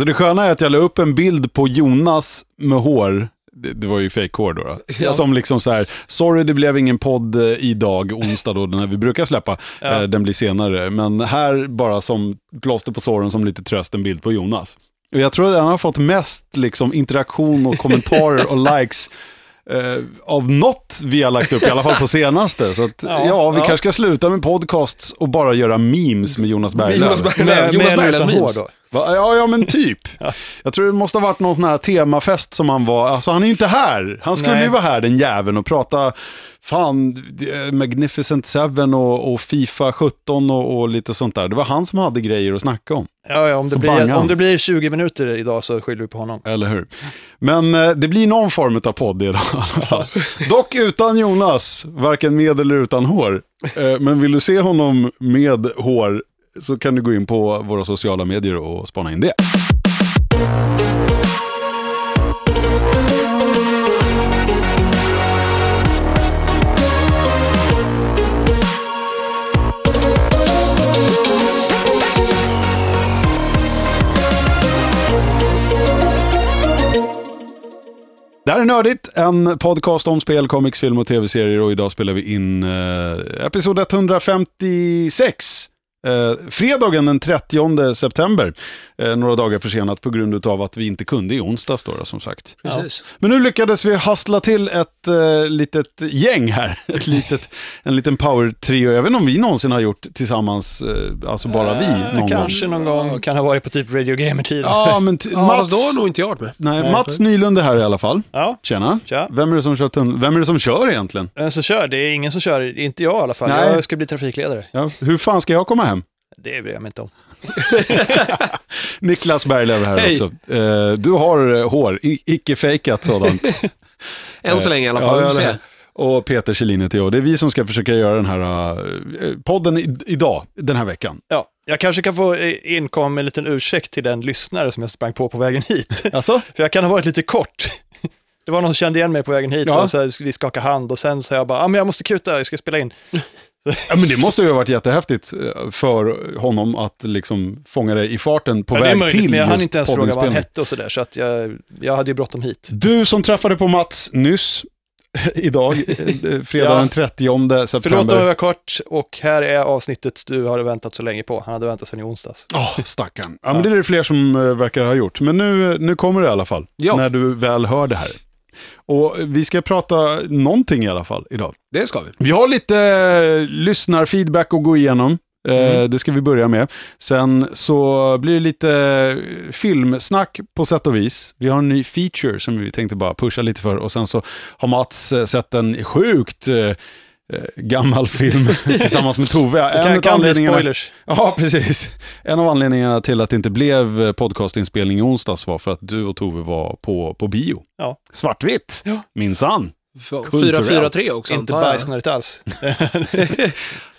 Alltså det sköna är att jag la upp en bild på Jonas med hår. Det var ju fake hår då. Ja. Som liksom så här, sorry det blev ingen podd idag, onsdag då, den här vi brukar släppa. Ja. Den blir senare. Men här bara som plåster på såren som lite tröst, en bild på Jonas. Och jag tror att han har fått mest liksom interaktion och kommentarer och likes av något vi har lagt upp, i alla fall på senaste. Så att, vi kanske ska sluta med podcasts och bara göra memes med Jonas Berglöv. Jonas Berglöv memes då. Ja, men typ. Jag tror det måste ha varit någon sån här temafest som han var. Alltså han är ju inte här. Han skulle ju vara här, den jäveln, och prata fan Magnificent 7 och FIFA 17 och lite sånt där. Det var han som hade grejer att snacka om. Ja, om det blir 20 minuter idag så skyller vi på honom. Eller hur? Men det blir någon form av podd idag i alla fall. Dock utan Jonas, varken med eller utan hår. Men vill du se honom med hår så kan du gå in på våra sociala medier och spana in det. Det här är Nördit, en podcast om spel, comics, film och tv-serier, och idag spelar vi in episod 156. Fredagen den 30 september, några dagar försenat på grund av att vi inte kunde i onsdags då, som sagt. Precis. Men nu lyckades vi hastla till ett litet gäng här, en liten power trio. Jag vet inte om vi någonsin har gjort tillsammans, alltså bara vi någon kanske gång. Någon gång kan ha varit på typ Radio Gamer-tid. Ja, men Mats, då har nog inte gjort med. Nej, Mats Nylund är här i alla fall. Ja. Tjena. Tja. Vem är det som kör egentligen? Det är ingen som kör, inte jag i alla fall. Nej. Jag ska bli trafikledare. Ja. Hur fan ska jag komma hem? Det bryr jag mig inte om. Niklas Berglöv här också. Du har hår, icke-fejkat sådant. Än så länge i alla fall. Ja, och Peter Kieliniti. Det är vi som ska försöka göra den här podden idag, den här veckan. Ja. Jag kanske kan få inkom en liten ursäkt till den lyssnare som jag sprang på vägen hit. Alltså? För jag kan ha varit lite kort. Det var någon som kände igen mig på vägen hit. Ja. Och så vi skakade hand och sen så jag bara, men jag måste kuta, jag ska spela in. Ja, men det måste ju ha varit jättehäftigt för honom att liksom fånga dig i farten på väg möjligt, till. Men jag hann inte ens fråga vad han hette och sådär, så att jag hade ju bråttom hit. Du som träffade på Mats nyss idag, fredag den 30 september. Förlåt om jag var kort, och här är avsnittet du har väntat så länge på. Han hade väntat sedan i onsdags. Stackarn. Ja, men det är det fler som verkar ha gjort. Men nu kommer det i alla fall, när du väl hör det här. Och vi ska prata någonting i alla fall idag. Det ska vi. Vi har lite lyssnarfeedback att gå igenom. Det ska vi börja med. Sen så blir det lite filmsnack på sätt och vis. Vi har en ny feature som vi tänkte bara pusha lite för. Och sen så har Mats sett en sjukt gammal film tillsammans med Tove. En av anledningarna till att det inte blev podcastinspelning i onsdags var för att du och Tove var på bio. Ja. Svartvitt, minsann. 4-4-3 också. Inte bajsnödigt alls.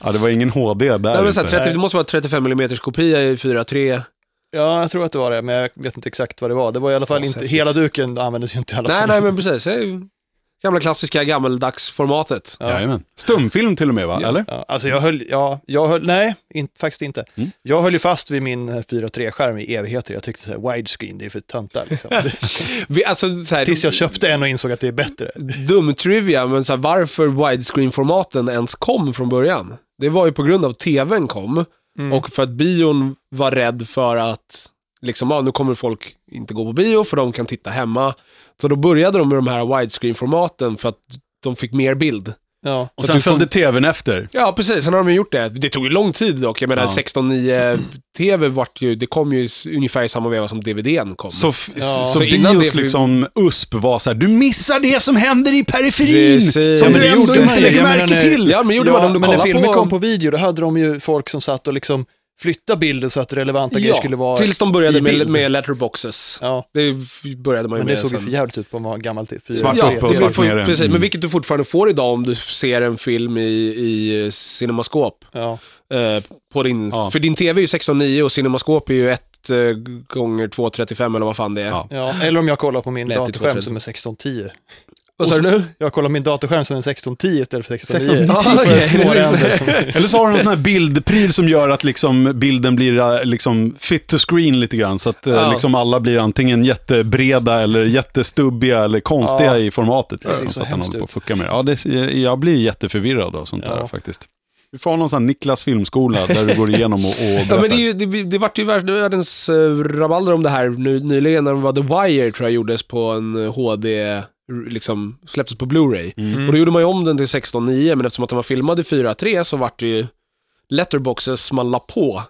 Det var ingen HD där. Nej, 30, det måste vara 35 mm kopia i 4-3. Ja, jag tror att det var det, men jag vet inte exakt vad det var. Det var i alla fall inte, hela duken användes ju inte i alla fall. Nej, men precis. Gamla klassiska, gammeldagsformatet. Ja. Stumfilm till och med, va? Ja. Eller? Ja. Alltså faktiskt inte. Mm. Jag höll ju fast vid min 4.3-skärm i evigheter. Jag tyckte såhär, widescreen, det är för töntar liksom. Tills jag köpte en och insåg att det är bättre. Dum trivia, men så här, varför widescreen-formaten ens kom från början? Det var ju på grund av att tvn kom. Mm. Och för att bion var rädd för att liksom, nu kommer folk inte gå på bio för de kan titta hemma. Så då började de med de här widescreen-formaten för att de fick mer bild. Ja. Och sen följde tvn efter. Ja, precis. Sen har de gjort det. Det tog ju lång tid dock. Jag menar, 16:9-tv det kom ju ungefär i samma veva som DVDn kom. Så bios liksom USP var så här, du missar det som händer i periferin! Precis. Som du ändå inte lägger märke till! Ja, men gjorde man när filmen kom på video, då hade de ju folk som satt och liksom flytta bilder så att relevanta grejer skulle vara. Tills de började med letterboxes. Ja. Det började man ju med. Men det såg ju för jävligt ut på en gammal tid. Precis. Men vilket du fortfarande får idag om du ser en film i Cinemascope. Ja. På din, för din tv är ju 16:9 och Cinemascope är ju 1x2,35 eller vad fan det är. Ja. Eller om jag kollar på min datorskärm som är 16:10. Vad sa du nu? Jag kollar min datorskärm som en 1610 istället för 1609. Ah, okay. Eller så har du någon sån här bildpryl som gör att liksom bilden blir liksom fit to screen lite grann. Så att liksom alla blir antingen jättebreda eller jättestubbiga eller konstiga i formatet. Liksom, så att han håller på att fucka med. Ja, det, jag blir jätteförvirrad av sånt där faktiskt. Du får någon sån Niklas filmskola där du går igenom och berättar. Ja, men det vart ju världens rabalder om det här nyligen när det var The Wire, tror jag, gjordes på en HD... liksom släpptes på Blu-ray. Mm. Och då gjorde man ju om den till 16:9, men eftersom att man filmade 4:3 så vart det ju letterboxes som man la på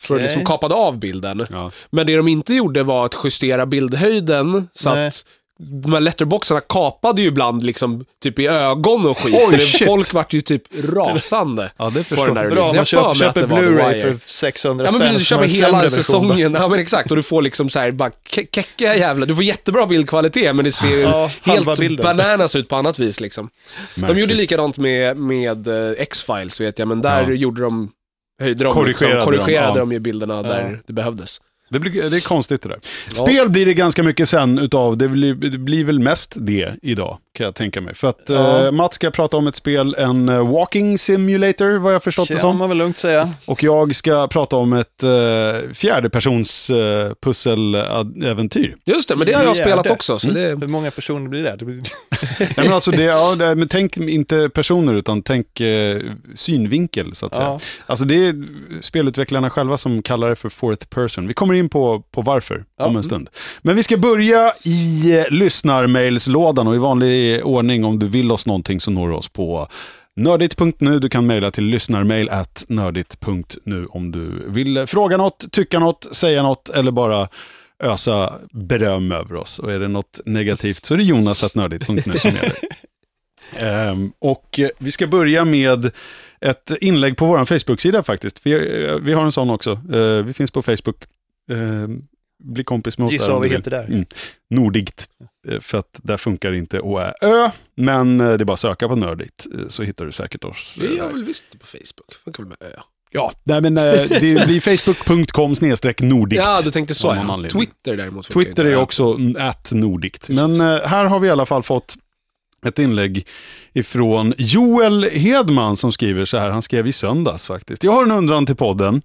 för att liksom kapade av bilden. Ja. Men det de inte gjorde var att justera bildhöjden så att de här letterboxarna kapade ju ibland liksom typ i ögon och skit. Så folk vart ju typ rasande. Ja, det förstår jag. Bra, man köper Blu-ray för 600 spänn. Ja, men precis, du köper hela säsongen. Ja, men exakt. Och du får liksom så här bara kecka jävla. Du får jättebra bildkvalitet, men det ser helt bananas ut på annat vis liksom. Märkligt. De gjorde likadant med X-Files, vet jag, men där gjorde de korrigerade de ju bilderna där det behövdes. Det är konstigt det där. Spel blir det ganska mycket sen utav. Det blir väl mest det idag, kan jag tänka mig. För att Mats ska prata om ett spel, en walking simulator, vad jag förstått det som. Man väl lugnt säga. Och jag ska prata om ett fjärdepersons pusseläventyr. Just det, men det har jag spelat också. Så hur många personer blir det? Nej, men alltså men tänk inte personer utan tänk synvinkel så att säga. Alltså det är spelutvecklarna själva som kallar det för fourth person. Vi kommer in på varför om en stund. Men vi ska börja i lyssnarmailslådan, och i vanlig ordning, om du vill oss någonting så når du oss på nördit.nu. Du kan mejla till lyssnarmail@nördit.nu om du vill fråga något, tycka något, säga något eller bara ösa beröm över oss. Och är det något negativt så är det jonas@nördit.nu som gäller. Och vi ska börja med ett inlägg på vår Facebook-sida faktiskt. Vi har en sån också. Vi finns på Facebook. Bli kompis med oss. Gissa vad vi heter där. Mm. Nordigt. För att där funkar inte Å, Ä, Ö. Men det är bara att söka på Nördit så hittar du säkert oss. Det är väl visst på Facebook. Funkar väl med Ö. Ja, nej, men det blir facebook.com/nordikt. Ja, du tänkte så. Ja. Twitter däremot. Twitter är också @nordikt. Men här har vi i alla fall fått ett inlägg ifrån Joel Hedman som skriver så här. Han skrev i söndags faktiskt. Jag har en undran till podden.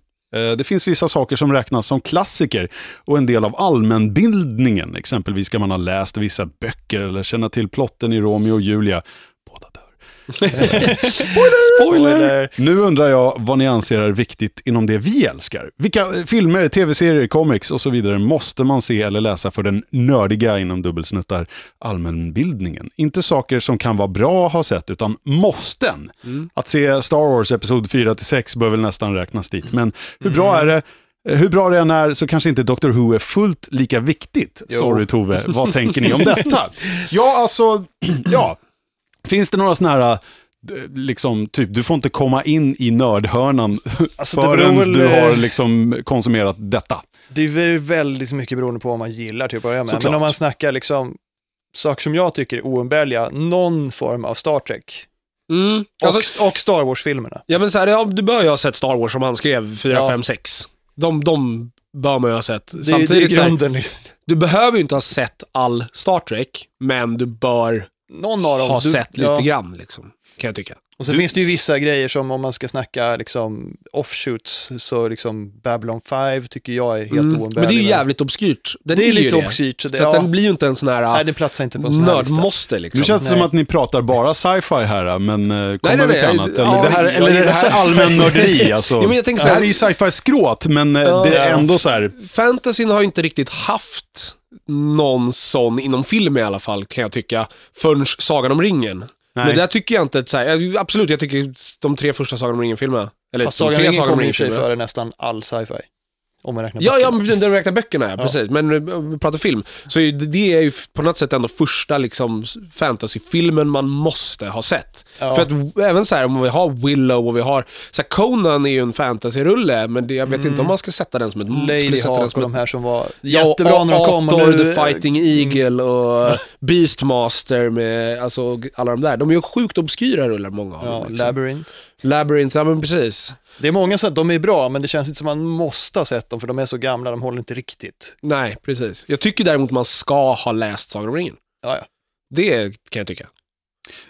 Det finns vissa saker som räknas som klassiker och en del av allmänbildningen. Exempelvis ska man ha läst vissa böcker eller känna till plotten i Romeo och Julia. Båda dör. Spoiler! Nu undrar jag vad ni anser är viktigt inom det vi älskar. Vilka filmer, tv-serier, comics och så vidare måste man se eller läsa för den nördiga, inom dubbelsnuttar, allmänbildningen? Inte saker som kan vara bra att ha sett, utan måsten. Att se Star Wars episod 4-6 bör väl nästan räknas dit. Men hur bra är det? Hur bra det än är så kanske inte Doctor Who är fullt lika viktigt. Sorry Tove, vad tänker ni om detta? Finns det några såna här liksom, typ, du får inte komma in i nördhörnan förrän du har liksom konsumerat detta? Det är väldigt mycket beroende på vad man gillar, typ, men om man snackar liksom saker som jag tycker är oumbärliga, någon form av Star Trek. Och Star Wars-filmerna. Ja, men så här, du bör ju ha sett Star Wars som han skrev, 4, 5, 6. De bör man ju ha sett. Samtidigt, det är grunden. Så här, du behöver ju inte ha sett all Star Trek, men du bör någon av dem har sett lite grann liksom, kan jag tycka. Och så finns det ju vissa grejer som, om man ska snacka liksom offshoots, så liksom Babylon 5 tycker jag är helt oumbärlig. Men det är ju jävligt obskyrt. Det är lite obskyrt. Så den blir ju inte en sån här. Nej, det platsar inte på en sån här lista. Nördmåste liksom. Det känns som att ni pratar bara sci-fi här, men kommer det annat? Eller är det här allmän nörderi? Alltså. Det här är ju sci-fi-skråt, men det är ändå så här. Fantasyn har ju inte riktigt haft någon sån inom film i alla fall, kan jag tycka, förrän Sagan om ringen. Nej. Men där tycker jag inte att, så här, absolut, jag tycker de 3 första Sagan om ringen-filmerna, eller de 3 Sagan om ringen-filmer, före nästan all sci-fi. Om man räknar men den räknar böckerna, precis. Men om vi pratar film, så det är ju på något sätt ändå första liksom fantasyfilmen man måste ha sett. Ja. För att även så här, om vi har Willow och vi har så här, Conan är ju en fantasyrulle, men det, jag vet inte om man ska sätta den som ett Lady Hawk, de här som var jättebra när de kom, och The Fighting Eagle och Beastmaster med, alltså, alla de där. De är ju sjukt obskyra rullar, många av dem. Liksom. Labyrinth, ja, men precis. Det är många sätt, de är bra, men det känns inte som man måste ha sett dem, för de är så gamla, de håller inte riktigt. Nej, precis. Jag tycker däremot man ska ha läst Sagan om ringen. Ja, ja. Det kan jag tycka.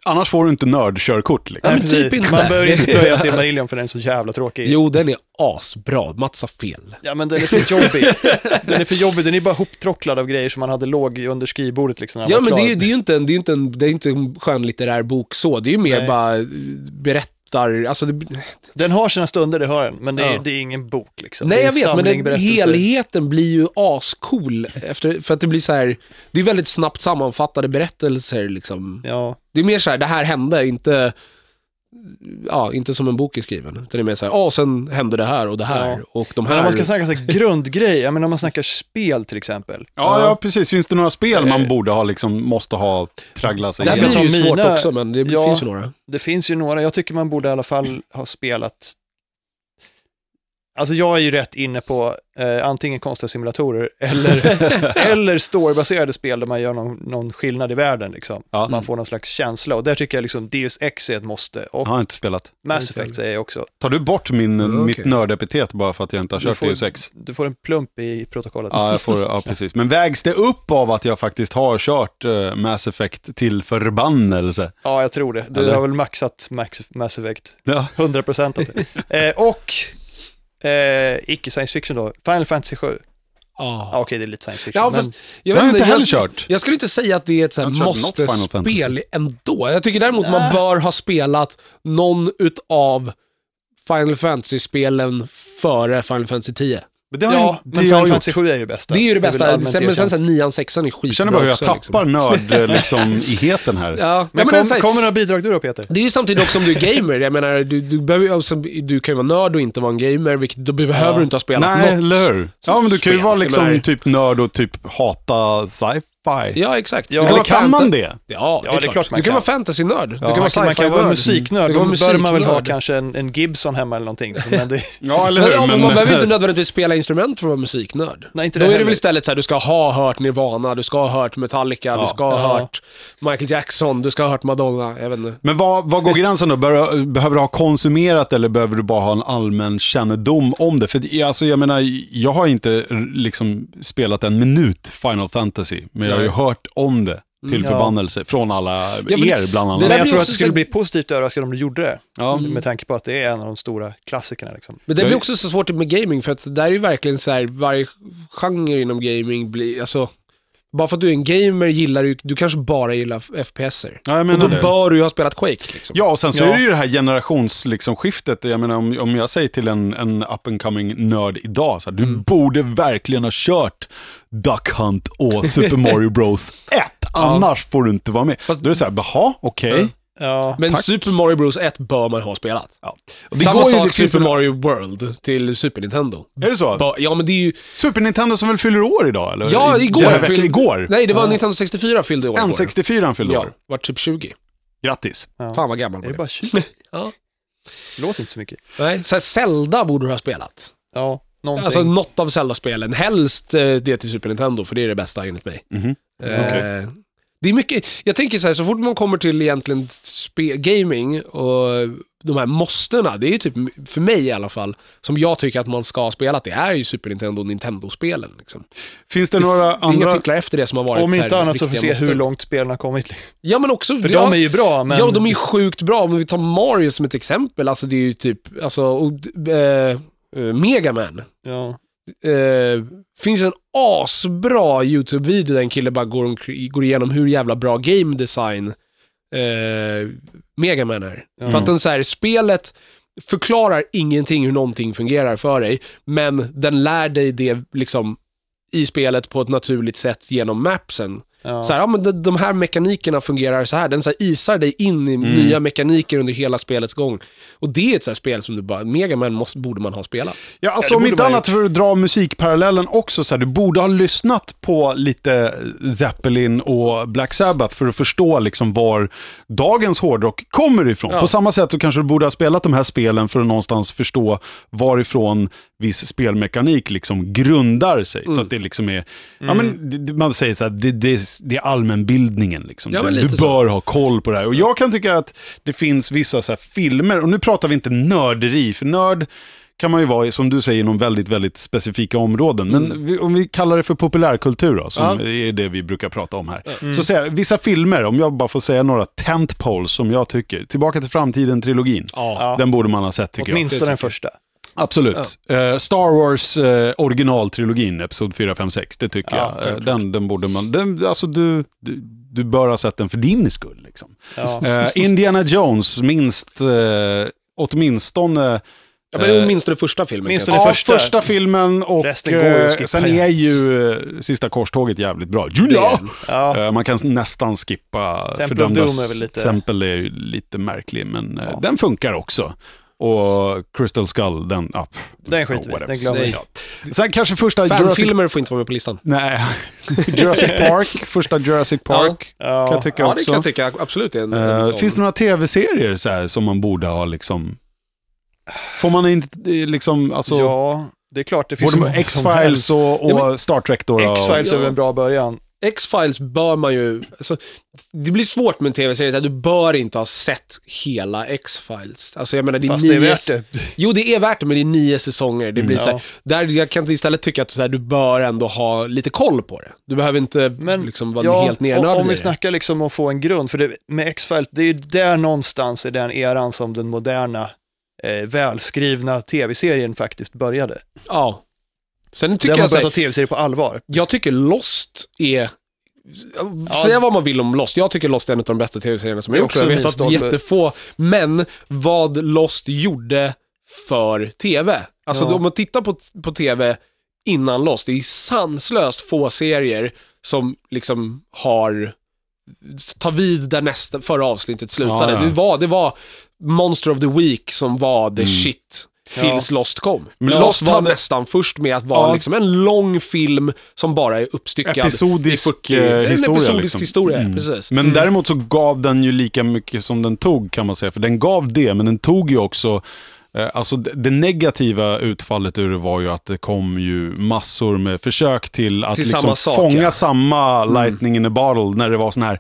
Annars får du inte nördkörkort liksom. Nej, typ inte. Man bör inte börja se Marillion för den är så jävla tråkig. Jo, den är asbra. Mats har fel. Ja, men den är för jobbig. Den är bara hoptrocklad av grejer som man hade låg under skrivbordet liksom. Ja, men det är ju inte en skönlitterär bok så. Det är ju mer bara berättar... Alltså det... Den har sina stunder, det har den. Men det är ingen bok liksom. Nej, jag vet, men helheten blir ju ascool. För att det blir så här... Det är väldigt snabbt sammanfattade berättelser liksom. Ja. Det är mer så här, det här hände, inte som en bok är skriven. Utan det är mer så här, sen hände det här och det här och de här. Men om man ska snacka så här grundgrej, jag menar om man snackar spel till exempel. Ja, precis. Finns det några spel man borde ha, liksom, måste ha tragglat sig? Det här blir ju svårt också, men det finns ju några. Det finns ju några. Jag tycker man borde i alla fall ha spelat... Alltså jag är ju rätt inne på antingen konstiga simulatorer eller storybaserade spel där man gör någon skillnad i världen liksom. Ja. Man får någon slags känsla och där tycker jag liksom Deus Ex är ett måste. Och jag har inte spelat. Mass Effect säger jag också. Tar du bort mitt nördepitet bara för att jag inte har kört Deus Ex? Du får en plump i protokollet. Ja, precis. Men vägs det upp av att jag faktiskt har kört Mass Effect till förbannelse? Ja, jag tror det. Du har väl maxat Mass Effect. Ja. 100% av det. Och... icke science fiction då. Final Fantasy 7. Okej, det är lite science fiction. Ja, men jag skulle inte säga att det är ett så här måste-spel ändå. Jag tycker däremot man bör ha spelat någon utav Final Fantasy-spelen före Final Fantasy 10. Men men Final Fantasy 7 är ju det bästa. Det är ju det bästa. Men sen så 9:an, 6:an är skitbra. Jag känner bara hur jag tappar nörd liksom i heten här. Ja. Men kommer några bidrag du då, Peter? Det är ju samtidigt också om du är gamer. Jag menar, du kan ju vara nörd och inte vara en gamer, vilket då behöver du inte ha spelat något. Nej, ja, men du kan ju vara liksom typ nörd och typ hata sci-fi. Ja, exakt. Ja, eller kan man det? Ja, det är klart man kan. Du kan vara fantasy-nörd. Du kan vara sci-fi-nörd. Man kan vara musiknörd. Då bör man väl ha kanske en Gibson hemma eller någonting. Men det... Ja, eller hur? Men man behöver ju inte nödvändigtvis spela instrument för att vara musiknörd. Nej, inte det. Då är det väl istället så här, du ska ha hört Nirvana, du ska ha hört Metallica, du ska ha hört Michael Jackson, du ska ha hört Madonna, jag vet inte. Men vad går gränsen då? Behöver du ha konsumerat eller behöver du bara ha en allmän kännedom om det? För alltså, jag menar, jag har inte liksom spelat en minut Final Fantasy, men jag har ju hört om det till förbannelse från alla bland annat. Men jag tror att det skulle bli positivt överraskad om du gjorde det. Ja. Med tanke på att det är en av de stora klassikerna. Liksom. Men det blir också så svårt med gaming, för att det där är ju verkligen så här, varje genre inom gaming blir... Alltså, bara för att du är en gamer gillar du kanske bara gillar FPSer. Ja, och då bör du ju ha spelat Quake. Liksom. Ja, och sen så är det ju det här generationsskiftet. Jag menar, om jag säger till en up-and-coming-nörd idag, så här, du borde verkligen ha kört Duck Hunt och Super Mario Bros 1. Annars får du inte vara med. Fast, då är det så här, jaha, okej. Okay. Ja, men Super Mario Bros 1 bör man ha spelat. Ja. Det samma går sak ju Super Mario World till Super Nintendo. Är det så? Ja, men det är ju... Super Nintendo som väl fyller år idag? Eller? Ja, igår. Nej, det var Nintendo 64 fyllde år. N64 fyllde år. Ja, var typ 20. Grattis. Ja. Fan vad gammal. Är det bara 20? Ja. Låter inte så mycket. Nej, så här, Zelda borde du ha spelat. Ja, någonting. Alltså något av Zelda-spelen. Helst det till Super Nintendo, för det är det bästa enligt mig. Okej. Det är mycket, jag tänker så här, så fort man kommer till egentligen gaming och de här måstena, det är ju typ, för mig i alla fall, som jag tycker att man ska ha spelat, det är ju Super Nintendo och Nintendo-spelen. Liksom. Finns det några andra titlar efter det som har varit? Om inte så annat så får vi se hur långt spelen har kommit. Ja, men också, för de är ju bra. Men... Ja, de är ju sjukt bra. Om vi tar Mario som ett exempel, alltså det är ju typ, alltså, och, Mega Man. Ja. Finns en asbra YouTube-video där en kille bara går igenom hur jävla bra game design Mega Man är. För att den så här, spelet förklarar ingenting hur någonting fungerar för dig, men den lär dig det liksom i spelet på ett naturligt sätt genom mapsen. Så här, men de här mekanikerna fungerar så här. Den så här isar dig in i nya mekaniker under hela spelets gång. Och det är ett så här spel som du bara, Mega Man borde man ha spelat. Ja, alltså om inte annat för att dra musikparallellen också så här, du borde ha lyssnat på lite Zeppelin och Black Sabbath för att förstå liksom var dagens hårdrock kommer ifrån. Ja. På samma sätt så kanske du borde ha spelat de här spelen för att någonstans förstå varifrån viss spelmekanik liksom grundar sig. För att det liksom är, ja, men, man säger så här, det är allmänbildningen liksom. Ja, du bör ha koll på det här. Och jag kan tycka att det finns vissa så här filmer, och nu pratar vi inte nörderi, för nörd kan man ju vara, som du säger, inom väldigt, väldigt specifika områden. Men om vi kallar det för populärkultur då, som är det vi brukar prata om här. Så säger jag, vissa filmer, om jag bara får säga några tentpoles som jag tycker. Tillbaka till framtiden-trilogin. Den borde man ha sett, tycker jag. Åtminstone den första. Absolut. Star Wars originaltrilogin, episod 4, 5, 6, det tycker jag. Den borde man... Du bör ha sett den för din skull, liksom. Indiana Jones, åtminstone... Ja, men åtminstone första filmen. Första filmen, och sen är ju Sista korståget jävligt bra. Man kan nästan skippa Fördömdas lite... Tempel är ju lite märklig, men den funkar också. Och Crystal Skull, den skiter vi, den glömmer vi. Sen kanske första filmer får inte vara med på listan. Nej. Jurassic Park kan jag tycka också. Ja, det kan jag tycka, absolut. Finns det några tv-serier så här, som man borde ha liksom... Får man inte liksom, alltså... Ja, det är klart det finns. Både X-Files och Star Trek då. X-Files är en bra början. X-Files bör man ju, alltså, det blir svårt med en tv-serie, så du bör inte ha sett hela X-Files. Alltså jag menar, fast det är värt det. Jo, det är värt det, men det är 9 säsonger. Det blir så här, där jag kan istället tycka att så här, du bör ändå ha lite koll på det. Du behöver inte liksom vara helt nernörd. Om vi snackar liksom om få en grund, för det, med X-Files, det är ju där någonstans i den eran som den moderna välskrivna tv-serien faktiskt började. Ja. Sen tycker jag att ta tv-serier på allvar. Jag tycker Lost är... Säga vad man vill om Lost. Jag tycker Lost är en av de bästa tv-serierna som jag gjort. Jag vet att jättefå, men vad Lost gjorde för tv. Alltså om man tittar på tv innan Lost, det är sanslöst få serier som liksom har... ta vid där nästa förra avsnittet slutade. Ja. Det var Monster of the Week som var the shit tills Lost kom. Men Lost var nästan först med att vara liksom en lång film som bara är uppstyckad episodisk i 40 historia. En episodisk historia, precis. Men däremot så gav den ju lika mycket som den tog, kan man säga, för den gav det, men den tog ju också, alltså det negativa utfallet ur det var ju att det kom ju massor med försök till att liksom samma sak, fånga samma lightning in a bottle, när det var sån här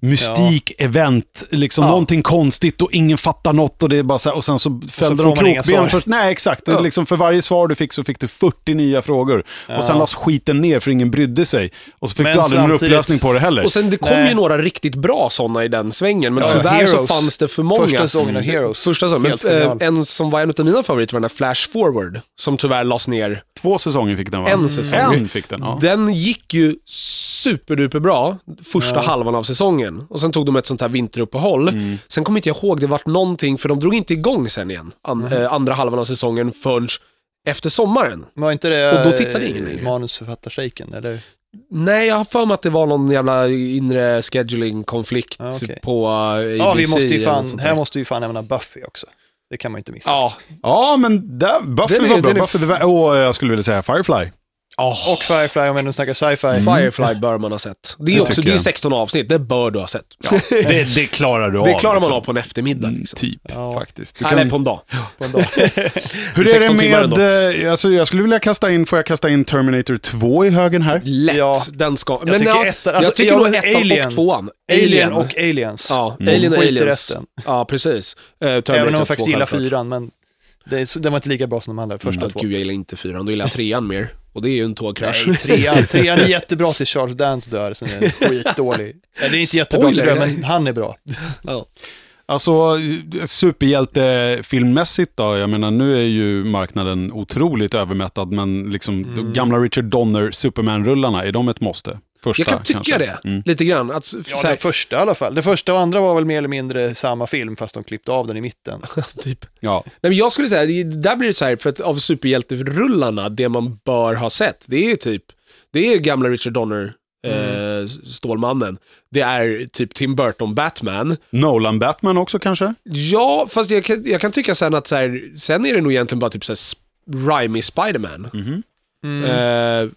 mystik-event, liksom någonting konstigt och ingen fattar något, och det är bara så här, och sen så fällde de krokben först. Nej, exakt. Ja. Liksom för varje svar du fick så fick du 40 nya frågor. Ja. Och sen lades skiten ner för ingen brydde sig. Och så fick du aldrig någon upplösning på det heller. Och sen det kom ju några riktigt bra sådana i den svängen, men tyvärr så fanns det för många. Första säsongen av Heroes. Första säsongen. En som var en av mina favoriter var den här Flash Forward, som tyvärr lades ner. 2 säsonger fick den, va? En säsong. En fick den, Den gick ju superduper bra första halvan av säsongen, och sen tog de ett sånt här vinteruppehåll. Sen kommer inte jag ihåg, det vart någonting, för de drog inte igång sen igen andra halvan av säsongen förrän efter sommaren. Var inte det, och då tittade ingen längre. Manusförfattarstrejken, eller? Nej, jag har för mig att det var någon jävla inre scheduling-konflikt på ABC. Ja, vi måste ju fan ämna Buffy också. Det kan man inte missa. Ja men där, Buffy var bra. Jag skulle vilja säga Firefly. Och Firefly, om jag nu snackar sci-fi. Firefly bör man ha sett. Det är också, det är 16 avsnitt, det bör du ha sett. Det klarar du av. Det klarar man av på en eftermiddag liksom. Typ, faktiskt. Nej, på en dag. Hur är det med, alltså, jag skulle vilja får jag kasta in Terminator 2 i högen här? Lätt, den ska. Men jag tycker nog ettan och tvåan. Alien och Aliens. Ja, Alien och Aliens. Ja, precis. Även om jag faktiskt gillar 4:an, men den var inte lika bra som de andra första 2. Gud, jag gillar inte 4:an, då gillar jag 3:an mer. Och det är ju en tågkrasch. Nej, 3:an är jättebra till Charles Dance dör, sen är skitdålig. Det är inte jättebra till dör, men han är bra. Alltså, superhjältefilmmässigt då, jag menar, nu är ju marknaden otroligt övermättad, men liksom de gamla Richard Donner Superman-rullarna, är de ett måste? Första, jag kan tycka kanske. Det, lite grann. Att, det första i alla fall. Det första och andra var väl mer eller mindre samma film, fast de klippte av den i mitten. Typ. Nej, men jag skulle säga, där blir det så här, för att av superhjälterullarna, det man bör ha sett, det är ju typ, det är gamla Richard Donner, Stålmannen. Det är typ Tim Burton Batman. Nolan Batman också kanske? Ja, fast jag kan tycka sen att så här, sen är det nog egentligen bara typ så här, Raimi Spider-Man. Men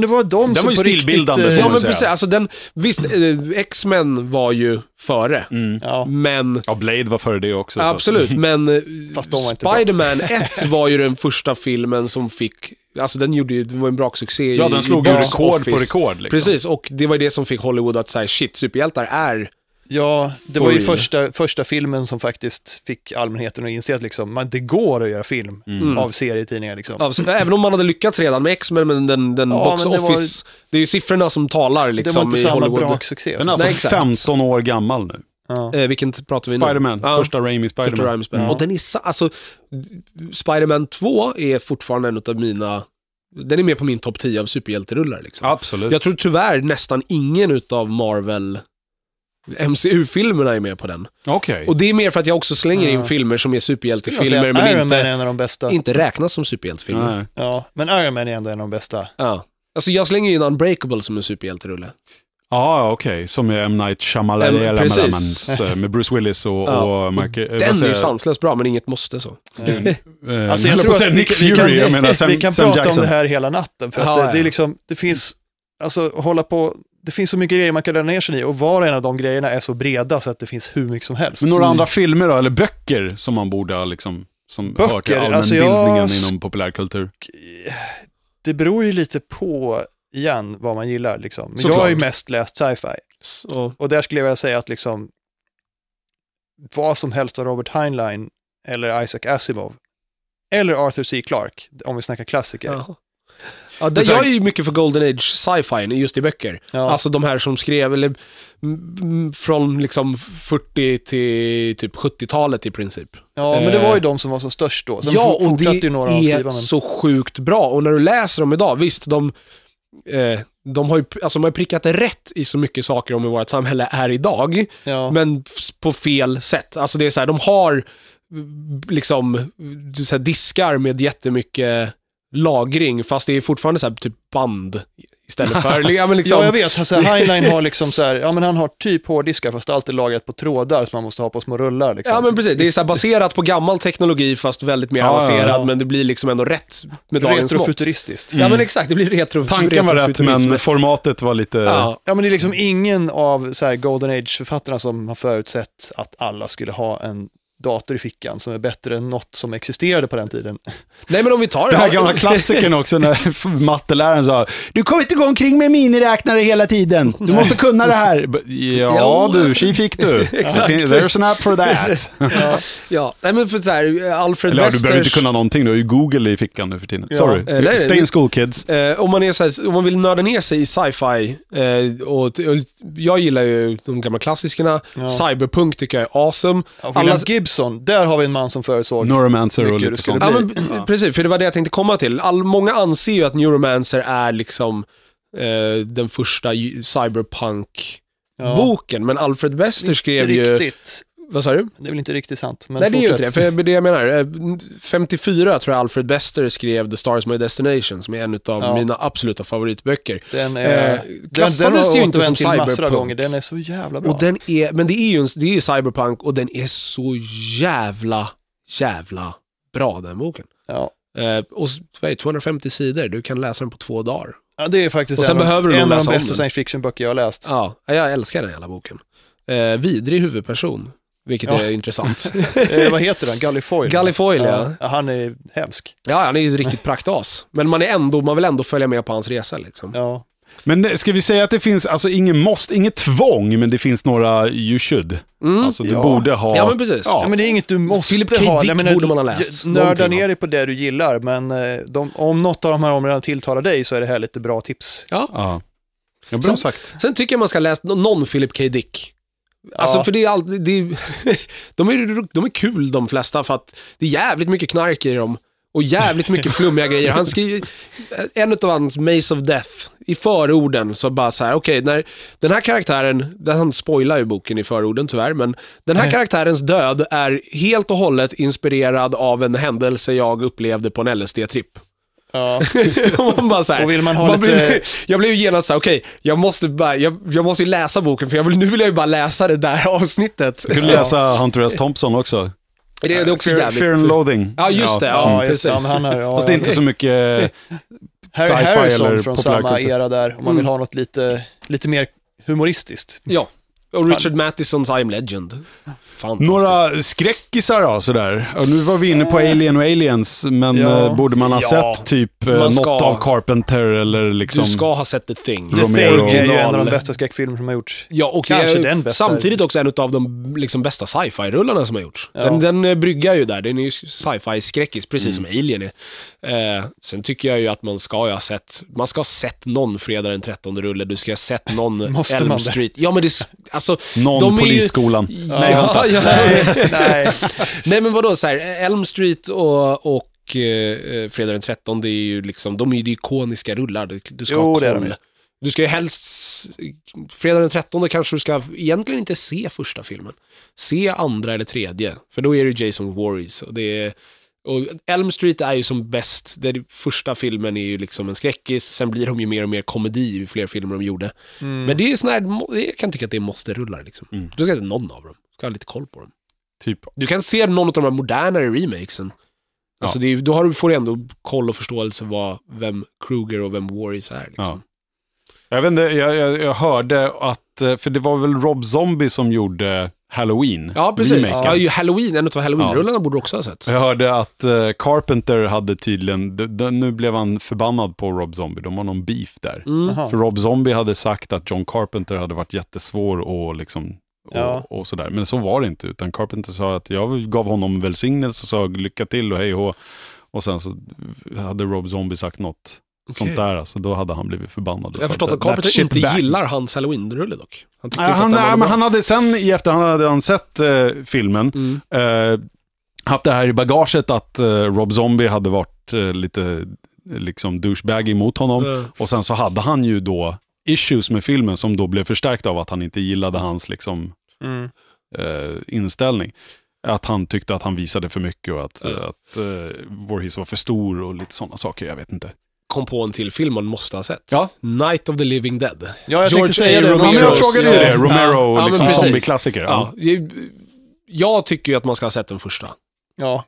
det var de som var på riktigt... Ja, men precis, alltså visst, X-Men var ju före, men... Ja, Blade var före det också. Absolut, så. Men Spider-Man 1 var ju den första filmen som fick... Alltså det var en bra succé. Ja, den slog ju rekord på rekord liksom. Precis, och det var det som fick Hollywood att säga, shit, superhjältar är... Ja, det var ju första filmen som faktiskt fick allmänheten att inse att liksom, man, det går att göra film av serietidningar. Liksom. Ja, även om man hade lyckats redan med X-Men, men den ja, box men office, det är ju siffrorna som talar liksom, det var inte i samma bra succé. Den är alltså 15 år gammal nu. Ja. Vilken pratar vi nu? Spider-Man, första Raimi Spider-Man. Ja. Och den är, alltså, Spider-Man 2 är fortfarande en av mina... Den är med på min topp 10 av superhjälterullar. Liksom. Absolut. Jag tror tyvärr nästan ingen utav Marvel... MCU-filmerna är med på den. Okay. Och det är mer för att jag också slänger in filmer som är superhjältefilmer, men Iron Man är en av de bästa. Inte räknas som superhjältefilmer. Ja, men Iron Man är ändå en av de bästa. Ja. Alltså jag slänger in Unbreakable som en superhjälterulle. Ja, okej. Som är M. Night Shyamalan med Bruce Willis och Michael. Den är ju sanslöst bra, men inget måste så. Alltså jag tror att Nick Fury, jag menar, Sam, vi kan Sam prata Jackson om det här hela natten, för att det är liksom, det finns alltså hålla på. Det finns så mycket grejer man kan lära ner sig i, och var och en av de grejerna är så breda så att det finns hur mycket som helst. Men några andra filmer då, eller böcker som man borde ha liksom, som hör till allmänbildningen inom populärkultur? Det beror ju lite på igen vad man gillar liksom. Men jag har ju mest läst sci-fi. Så. Och där skulle jag vilja säga att liksom vad som helst av Robert Heinlein eller Isaac Asimov eller Arthur C. Clarke, om vi snackar klassiker. Aha. Ja, jag är ju mycket för Golden Age sci-fi just i böcker. Ja. Alltså de här som skrev eller, från liksom 40 till typ 70-talet i princip. Ja, men det var ju de som var så störst då. Sen ja, och det några är så sjukt bra. Och när du läser dem idag, visst, de har ju alltså, de har prickat rätt i så mycket saker om i vårt samhälle är idag, men på fel sätt. Alltså det är så här, de har liksom så här, diskar med jättemycket lagring, fast det är fortfarande så här typ band istället för ja, men liksom... ja, jag vet, alltså, Heinlein har liksom så här, ja men han har typ hårddiskar fast allt är lagrat på trådar som man måste ha på små rullar liksom. Ja men precis, det är så här baserat på gammal teknologi fast väldigt mer avancerad, men det blir liksom ändå rätt med dagens retrofuturistiskt. Ja men exakt, det blir tanken var rätt, men formatet var lite ja men det är liksom ingen av så här Golden Age författarna som har förutsett att alla skulle ha en dator i fickan som är bättre än något som existerade på den tiden. Nej, men om vi tar det här gamla klassiken också när matteläraren sa, du kommer inte gå omkring med miniräknare hela tiden. Du måste kunna det här. Ja, du, tji fick du. Exakt. There's an app for that. Ja. Nej, men för så här, Alfred Bester. Du behöver inte kunna någonting, du har ju Google i fickan nu för tiden. Sorry. Stay in school, kids. Om man vill nörda ner sig i sci-fi, och jag gillar ju de gamla klassikerna. Cyberpunk tycker jag är awesome. Alla där har vi en man som förutsåg Neuromancer och lite sånt. Precis, för det var det jag tänkte komma till. Många anser ju att Neuromancer är liksom den första cyberpunk-boken, men Alfred Bester skrev ju... Vad sa du? Det är väl inte riktigt sant. Men nej, det är ju inte det. För det jag menar, 54 tror jag Alfred Bester skrev The Stars My Destination, som är en av mina absoluta favoritböcker. Den är, klassades ju inte som cyberpunk. Den är så jävla bra. Och den är, men det är ju cyberpunk, och den är så jävla bra, den boken. Ja. Och 250 sidor, du kan läsa den på 2 dagar. Ja, det är faktiskt och sen behöver du en av de bästa science fiction-böcker jag har läst. Ja, jag älskar den hela boken. Vidrig huvudperson. Vilket är intressant. Vad heter han? Galliffoyle, ja. Han är hemsk. Ja, han är ju riktigt praktas. Men man vill ändå följa med på hans resa liksom. Ja. Men ska vi säga att det finns alltså inget tvång, men det finns några you should. Alltså du borde ha. Ja, men precis. Ja, men det är inget du måste ha. Nej, men borde man ha läst. Nörda ner dig på det du gillar, men om något av de här områdena tilltalar dig så är det här lite bra tips. Ja. Ja, bra sagt. Sen tycker jag man ska läsa någon Philip K. Dick. Alltså för det är alltid de är kul de flesta, för att det är jävligt mycket knark i dem och jävligt mycket flummiga grejer. Han skriver en av hans Maze of Death i förorden, så bara så här okej, när den här karaktären, han spoilar ju boken i förorden tyvärr, men den här karaktärens död är helt och hållet inspirerad av en händelse jag upplevde på en LSD-tripp. Ja. Man bara så här, och vill man ha jag blev ju genast så här, okej, jag måste ju läsa boken, för nu vill jag ju bara läsa det där avsnittet. Du kunde läsa Hunter S. Thompson också. Det är också Fear and Loathing. Ja, just det. Ja, precis. Fast det är inte så mycket Harry Harrison från samma era där, om man vill ha något lite mer humoristiskt. Ja. Och Richard Mattisons I'm Legend. Några skräckisar då, sådär. Och nu var vi inne på Alien och Aliens, men borde man ha sett typ något av Carpenter eller liksom... Du ska ha sett The Thing. The Thing är ju en av de bästa skräckfilmer som har gjorts. Ja, och kanske är, den bästa. Samtidigt också en av de liksom, bästa sci-fi-rullarna som har gjorts. Ja. Den bryggar ju där. Den är ju sci-fi-skräckis, precis som Alien är. Sen tycker jag ju att man ska ha sett... Man ska ha sett någon Fredag den 13:e rulle. Du ska ha sett någon Elm Street. Ja, men det... Alltså, någon polisskolan. Ju... Ja, nej, vänta. Nej, men vadå, så här, Elm Street och Fredag den 13, det är ju liksom, de är ju ikoniska rullar. Du ska ha koll. Du ska ju helst Fredag den 13 kanske du ska egentligen inte se första filmen. Se andra eller tredje, för då är det Jason Voorhees och det är... Och Elm Street är ju som bäst. Den första filmen är ju liksom en skräckis. Sen blir de ju mer och mer komedi ju fler filmer de gjorde. Men det är sån här, jag kan tycka att det måste rulla liksom. Du ska inte någon av dem, du ska ha lite koll på dem typ. Du kan se någon av de här modernare remakesen. Alltså det är, då får du ändå koll och förståelse vad, vem Kruger och vem Warris är liksom. Jag vet inte, jag hörde att, för det var väl Rob Zombie som gjorde Halloween. Ja, precis. Ja, Halloween, en utav Halloween-rullarna borde också ha sett. Jag hörde att Carpenter hade tydligen, nu blev han förbannad på Rob Zombie. De har någon beef där. För Rob Zombie hade sagt att John Carpenter hade varit jättesvår och liksom och sådär. Men så var det inte, utan Carpenter sa att jag gav honom välsignelse och sa lycka till och hej och sen så hade Rob Zombie sagt något sånt där, alltså då hade han blivit förbannad. Jag förstår att Carpenter inte gillar hans Halloween-rulle dock. Han hade sen i efterhand hade han sett filmen haft det här i bagaget att Rob Zombie hade varit lite liksom douchebag emot honom och sen så hade han ju då issues med filmen som då blev förstärkt av att han inte gillade hans liksom inställning. Att han tyckte att han visade för mycket och att Voorhees var för stor och lite sådana saker, jag vet inte. Kom på en till film man måste ha sett. Ja. Night of the Living Dead. Ja, jag tänkte säga det. Romero, jag frågade det. Romero, liksom zombie-klassiker. Ja. Jag tycker ju att man ska ha sett den första. Ja.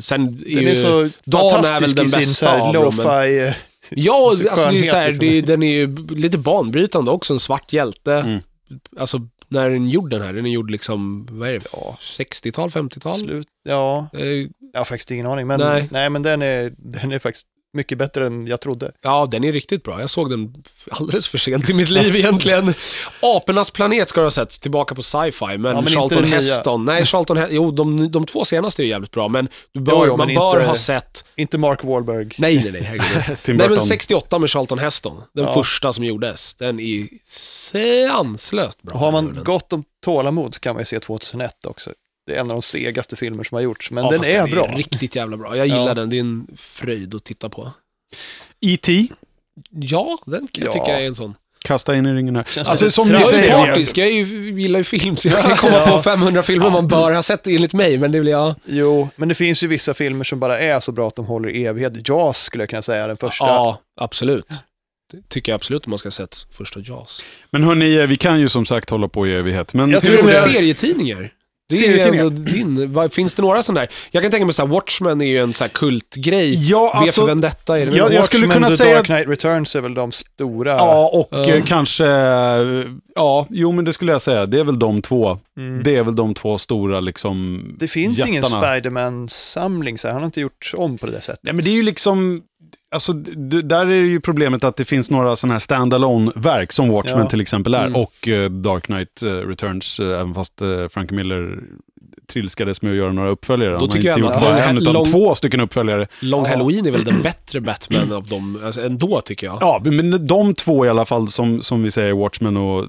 Sen den är så fantastisk i sin lo-fi. Ja, alltså det är så här, den är ju lite banbrytande också. En svart hjälte. Alltså när den är gjord liksom, vad är det? 60-tal, 50-tal? Slut. Ja. Jag har faktiskt ingen aning. Men, nej, men den är faktiskt mycket bättre än jag trodde. Ja, den är riktigt bra. Jag såg den alldeles för sent i mitt liv egentligen. Apernas planet ska jag ha sett, tillbaka på sci-fi, men Charlton Heston. Nej, jo, de två senaste är jävligt bra, men man bör ha sett... Inte Mark Wahlberg. Nej. Nej, men 68 med Charlton Heston. Den första som gjordes. Den är sanslöst bra. Och har man gott om tålamod så kan man ju se 2001 också. Det är en av de segaste filmer som har gjorts. Men den är bra. Riktigt jävla bra. Jag gillar den. Det är en fröjd att titta på. E.T. Ja, den kan jag tycka är en sån. Kasta in i ringen här. Alltså, som ni säger, jag gillar ju film, så jag kan komma på 500 filmer man bör ha sett enligt mig, men det blir jag. Jo, men det finns ju vissa filmer som bara är så bra att de håller i evighet. Jaws skulle jag kunna säga den första. Ja, absolut. Det tycker jag absolut att man ska ha sett första Jaws. Men hörni, vi kan ju som sagt hålla på i evighet. Men jag tror det är serietidningar. Finns det några sån där? Jag kan tänka mig så här, Watchmen är ju en så här kultgrej. Ja, alltså, V för Vendetta är det. Jag skulle kunna säga Dark Knight Returns är väl de stora. Ja, och kanske men det skulle jag säga. Det är väl de två. Det är väl de två stora liksom. Det finns ingen Spider-Man-samling så här. Han har inte gjort om på det sättet. Nej, men det är ju liksom, alltså, där är det ju problemet att det finns några sådana här standalone-verk som Watchmen till exempel är och Dark Knight Returns, även fast Frank Miller trilskades med att göra några uppföljare. Då tycker han har inte gjort en utan två stycken uppföljare. Long Halloween är väl den bättre Batman av dem, alltså, ändå tycker jag. Ja, men de två i alla fall som vi säger, Watchmen och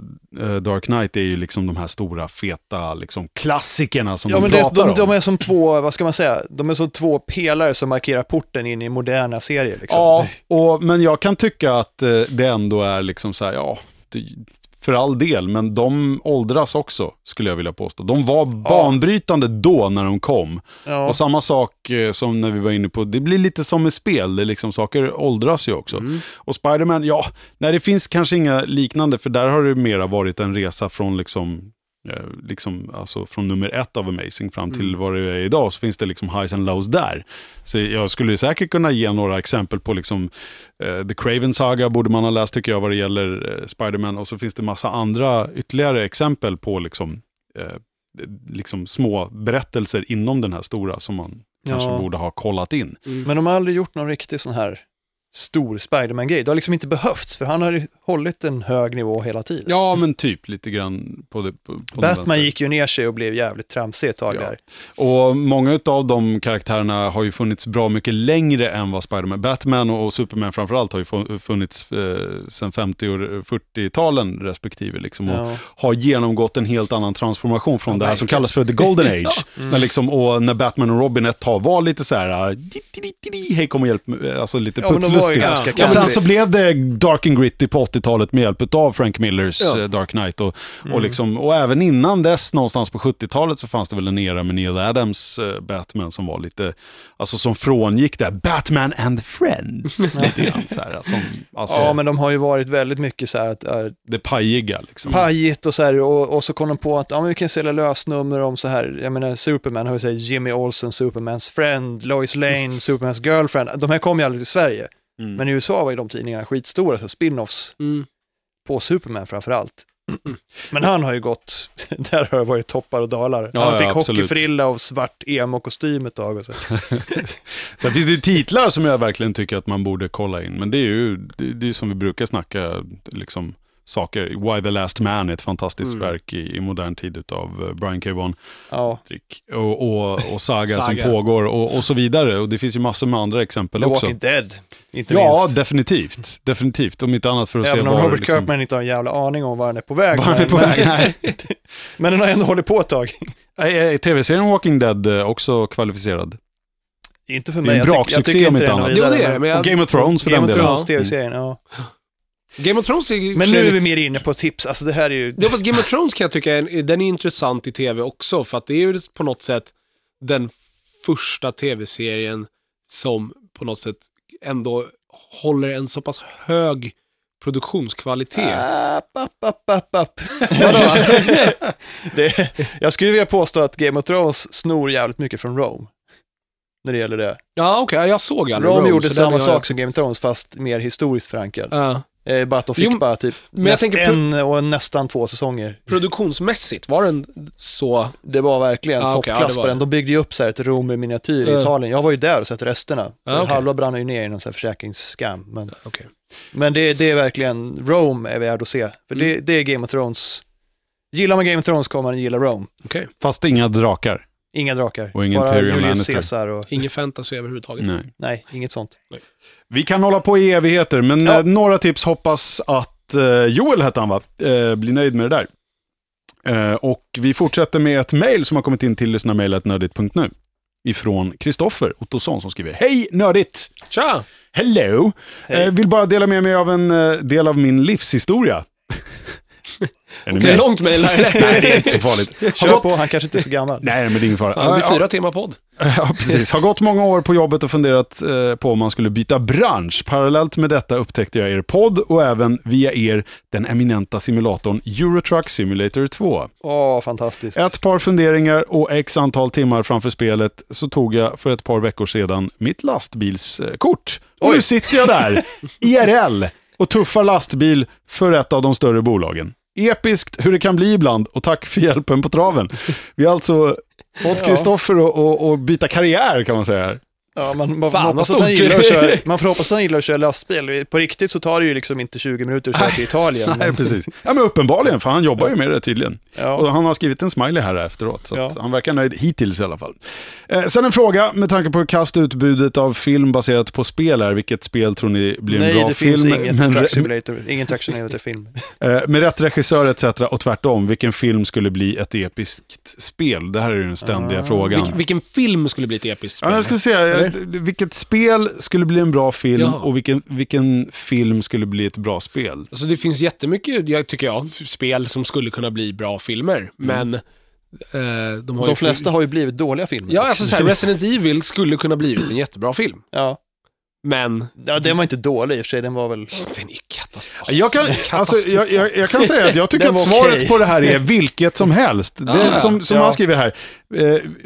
Dark Knight, är ju liksom de här stora, feta liksom, klassikerna som vi pratar om. De är som två, vad ska man säga, de är som två pelare som markerar porten in i moderna serier. Liksom. Ja, men jag kan tycka att det ändå är liksom så här, för all del, men de åldras också, skulle jag vilja påstå. De var banbrytande då när de kom. Ja. Och samma sak som när vi var inne på, det blir lite som ett spel, det liksom, saker åldras ju också. Och Spider-Man, nej, det finns kanske inga liknande, för där har det mera varit en resa från liksom liksom, alltså från nummer 1 av Amazing fram till vad det är idag, så finns det liksom highs and lows där. Så jag skulle säkert kunna ge några exempel på liksom The Craven Saga borde man ha läst, tycker jag, vad det gäller Spider-Man, och så finns det massa andra ytterligare exempel på liksom små berättelser inom den här stora som man kanske borde ha kollat in. Men de har aldrig gjort någon riktig sån här stor Spider-Man-grej. Det har liksom inte behövts, för han har hållit en hög nivå hela tiden. Ja, men typ lite grann på det. På Batman gick ju ner sig och blev jävligt tramsig ett tag där. Och många av de karaktärerna har ju funnits bra mycket längre än vad Spider-Man. Batman och Superman framförallt har ju funnits sedan 50- och 40-talen respektive liksom, och har genomgått en helt annan transformation från det här som kallas för The Golden Age. När liksom, och när Batman och Robin ett tag var lite så här hej, kom och hjälp mig, alltså lite putslustigt. Och sen så blev det Dark and Gritty på 80-talet med hjälp av Frank Millers Dark Knight och liksom, och även innan dess någonstans på 70-talet så fanns det väl en era med Neil Adams Batman som var lite, alltså som frångick där Batman and Friends lite grann så här, som, alltså, ja, men de har ju varit väldigt mycket så här att det pajiga liksom. Pajigt och så här, och så kom de på att men vi kan sälja lösnummer om så här, jag menar Superman har ju så här Jimmy Olsen Supermans friend, Lois Lane Supermans girlfriend. De här kom ju aldrig till Sverige. Men i USA var ju de tidningarna skitstora, så spin-offs på Superman framförallt. Men han har ju gått, där har det varit toppar och dalar. Ja, han fick hockeyfrilla av svart emo-kostym ett tag. Och så. Sen finns det titlar som jag verkligen tycker att man borde kolla in, men det är ju det är som vi brukar snacka liksom, saker. Why the Last Man är ett fantastiskt verk i modern tid av Brian K. Vaughan och Saga som pågår och så vidare, och det finns ju massor med andra exempel också. Walking Dead, inte minst. definitivt, om inte annat för att även se var Robert liksom... Kirkman inte har en jävla aning om var han är på väg, men den har ändå hållit på ett tag. TV-serien Walking Dead också kvalificerad. Inte för mig, jag tycker inte det. Game of Thrones för den delen. TV-serien, Game of Thrones är... Men nu är vi mer inne på tips. Alltså det här är ju... Ja, fast Game of Thrones kan jag tycka den är intressant i tv också, för att det är ju på något sätt den första tv-serien som på något sätt ändå håller en så pass hög produktionskvalitet. Jag skulle vilja påstå att Game of Thrones snor jävligt mycket från Rome. När det gäller det. Ja, okej, jag såg aldrig Rome. Rome gjorde samma sak som Game of Thrones, fast mer historiskt förankrad. Bara att de fick bara typ nästan 2 säsonger. Produktionsmässigt var den så... Det var verkligen toppklass på den. De byggde ju upp så här ett Rom i miniatyr i Italien. Jag var ju där och sett resterna. Halva brann ju ner i någon så här försäkringsskam. Men, men det är verkligen... Rome är värd att se. För det är Game of Thrones. Gillar man Game of Thrones kommer man gilla Rome. Fast inga drakar. Inga drakar. Och ingen Bara Julius Caesar och... Ingen fantasy överhuvudtaget. Nej, inget sånt. Vi kan hålla på i evigheter, men några tips. Hoppas att Joel hette han, va? Blir nöjd med det där. Och vi fortsätter med ett mejl som har kommit in till lyssnarmejlet@nördigt.nu ifrån Kristoffer Ottosson som skriver: Hej Nördigt! Tja! Hello! Hey. Vill bara dela med mig av en del av min livshistoria. Långt mejl här. Nej, det är inte så farligt. Kör på, han kanske inte är så gammal. Nej, men det är ingen fara. Det blir 4 timmar podd. Ja, precis. Har gått många år på jobbet och funderat på om man skulle byta bransch. Parallellt med detta upptäckte jag er podd och även via er den eminenta simulatorn Eurotruck Simulator 2. Åh, fantastiskt. Ett par funderingar och x antal timmar framför spelet så tog jag för ett par veckor sedan mitt lastbilskort. Och nu sitter jag där, IRL, och tuffar lastbil för ett av de större bolagen. Episkt hur det kan bli ibland, och tack för hjälpen på traven. Vi har alltså fått Kristoffer och byta karriär, kan man säga här. Ja, man får hoppas att han gillar att köra lastbil. På riktigt så tar det ju liksom inte 20 minuter att köra till Italien. Nej, precis. Ja, men uppenbarligen, för han jobbar ju med det tydligen. Ja. Och han har skrivit en smiley här efteråt, så att han verkar nöjd hittills i alla fall. Sen en fråga med tanke på kastutbudet av film baserat på spel här. Vilket spel tror ni blir en bra film? Nej, det finns ingen Truck Simulator film. Med rätt regissör etc. och tvärtom, vilken film skulle bli ett episkt spel? Det här är ju den ständiga frågan. Vilken film skulle bli ett episkt spel? Ja, jag skulle säga... Vilket spel skulle bli en bra film och vilken film skulle bli ett bra spel? Alltså det finns jättemycket, tycker jag, spel som skulle kunna bli bra filmer, men de flesta har ju blivit dåliga filmer. Ja, alltså så här, Resident Evil skulle kunna blivit en jättebra film. Men den var inte dålig i och för sig, den var väl... Den är Jag kan säga att jag tycker att svaret på det här är vilket som helst. Det som han skriver här.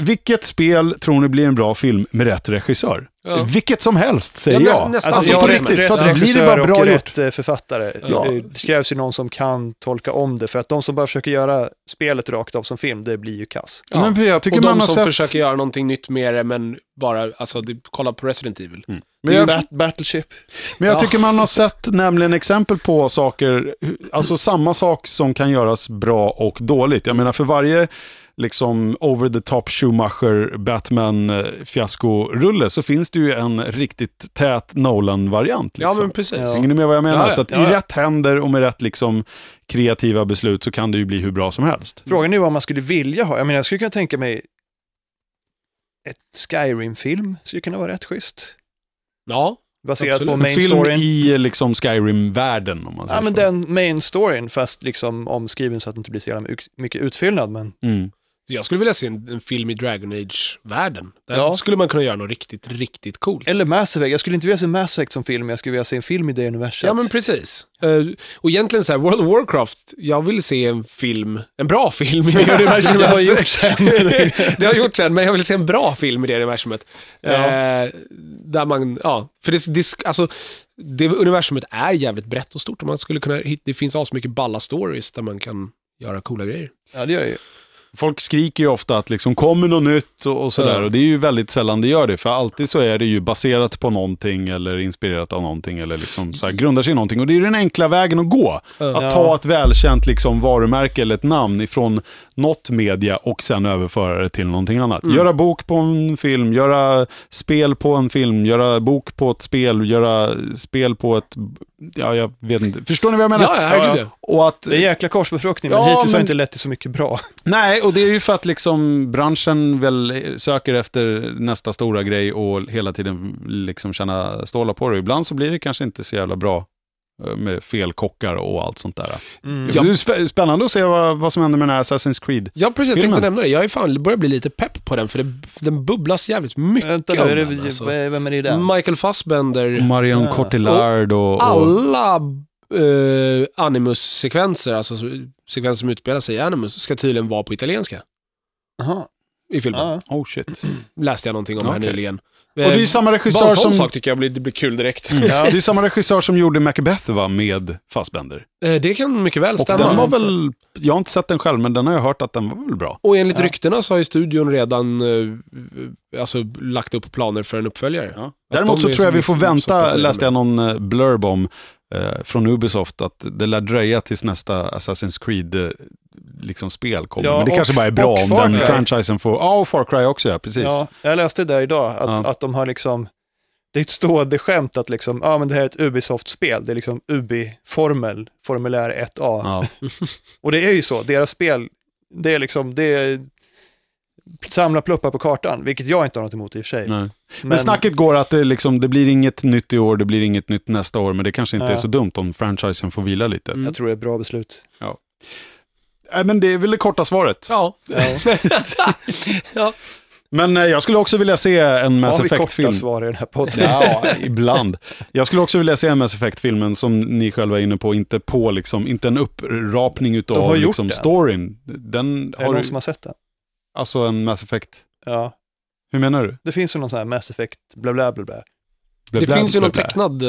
Vilket spel tror ni blir en bra film med rätt regissör? Ja. Vilket som helst, säger jag. På riktigt, för att det blir bara bra gjort. Rätt författare. Ja. Det krävs ju någon som kan tolka om det. För att de som bara försöker göra spelet rakt av som film, det blir ju kass. Ja. Men jag tycker och de som försöker göra någonting nytt med det, men bara, alltså, kolla på Resident Evil. Mm. Men Battleship. Men jag tycker man har sett nämligen exempel på saker, alltså samma sak som kan göras bra och dåligt. Jag menar, för varje liksom over the top Schumacher Batman fiaskorulle så finns det ju en riktigt tät Nolan variant liksom. Ja, men precis. Hänger ni med vad jag menar? Så att i rätt händer och med rätt liksom kreativa beslut så kan det ju bli hur bra som helst. Frågan är vad man skulle vilja ha. Jag menar, jag skulle kunna tänka mig ett Skyrim-film skulle kunna vara rätt schysst. Ja. Baserat absolut. På main storyn. I liksom Skyrim-världen om man säger men den main storyn fast liksom omskriven så att det inte blir så jävla mycket utfyllnad men... Mm. Jag skulle vilja se en film i Dragon Age-världen. Där skulle man kunna göra något riktigt, riktigt coolt. Eller Mass Effect. Jag skulle inte vilja se Mass Effect som film, jag skulle vilja se en film i det universet. Ja, men precis. Och egentligen så här, World of Warcraft, jag vill se en film, en bra film i det universumet. Det har gjort sen, men jag vill se en bra film i det universumet. Ja. Där man, för det universumet är jävligt brett och stort. Och man skulle kunna, det finns så mycket balla stories där man kan göra coola grejer. Ja, det gör det ju. Folk skriker ju ofta att liksom kommer något nytt och sådär och det är ju väldigt sällan det gör det för alltid så är det ju baserat på någonting eller inspirerat av någonting eller liksom så här, grundar sig i någonting och det är ju den enkla vägen att gå att ta ett välkänt liksom varumärke eller ett namn ifrån något media och sen överföra det till någonting annat. Göra bok på en film, göra spel på en film, göra bok på ett spel, göra spel på ett jag vet inte. Förstår ni vad jag menar? Ja. Och att det är jäkla korsbefruktning men hittills har inte lett till så mycket bra. Nej. Och det är ju för att liksom branschen väl söker efter nästa stora grej och hela tiden liksom tjäna stålar på det. Ibland så blir det kanske inte så jävla bra med felkockar och allt sånt där. Mm. Ja. Det är spännande att se vad som händer med den här Assassin's Creed-filmen. Ja, precis. Jag tänkte nämna det. Jag är börjar bli lite pepp på den för den bubblas jävligt mycket. Vem är det där? Michael Fassbender. Marion Cotillard. Och alla... Animus-sekvenser, alltså sekvenser som utspelar sig i Animus, ska tydligen vara på italienska. Aha. I filmen. Oh shit. Läste jag någonting om här nyligen. Och det är samma regissör som sak tycker jag blir kul direkt. Ja. Det är samma regissör som gjorde Macbeth va med Fassbender. Det kan mycket väl stämma. Och den var väl, jag har inte sett den själv men den har jag hört att den var väl bra. Och enligt ryktena så har ju studion redan lagt upp planer för en uppföljare. Ja. Däremot så tror jag vi får vänta, läste jag någon blurb om från Ubisoft att det lär dröja tills nästa Assassin's Creed liksom spel kommer. Men det kanske bara är bra om den franchisen får... Ja, och Far Cry också, ja, precis. Ja, jag läste det där idag att de har liksom... Det är ett stående skämt att liksom, men det här är ett Ubisoft-spel. Det är liksom Ubi-formel, formulär 1A. Ja. Och det är ju så, deras spel, det är liksom... Det är, samla pluppar på kartan, vilket jag inte har något emot i och för sig. Men snacket går att det blir inget nytt i år, det blir inget nytt nästa år, men det kanske inte är så dumt om franchisen får vila lite. Jag tror det är ett bra beslut. Ja. Men det är väl det korta svaret. Ja. Men jag skulle också vilja se en Mass Effect-film. Har vi korta svar i den här podden? Ja, ibland. Jag skulle också vilja se en Mass Effect-filmen som ni själva är inne på liksom, inte en upprapning utav liksom, storyn. Den är det någon som har sett den? Alltså en Mass Effect. Ja. Hur menar du? Det finns ju någon sån här Mass Effect bla bla bla. Det finns ju någon tecknad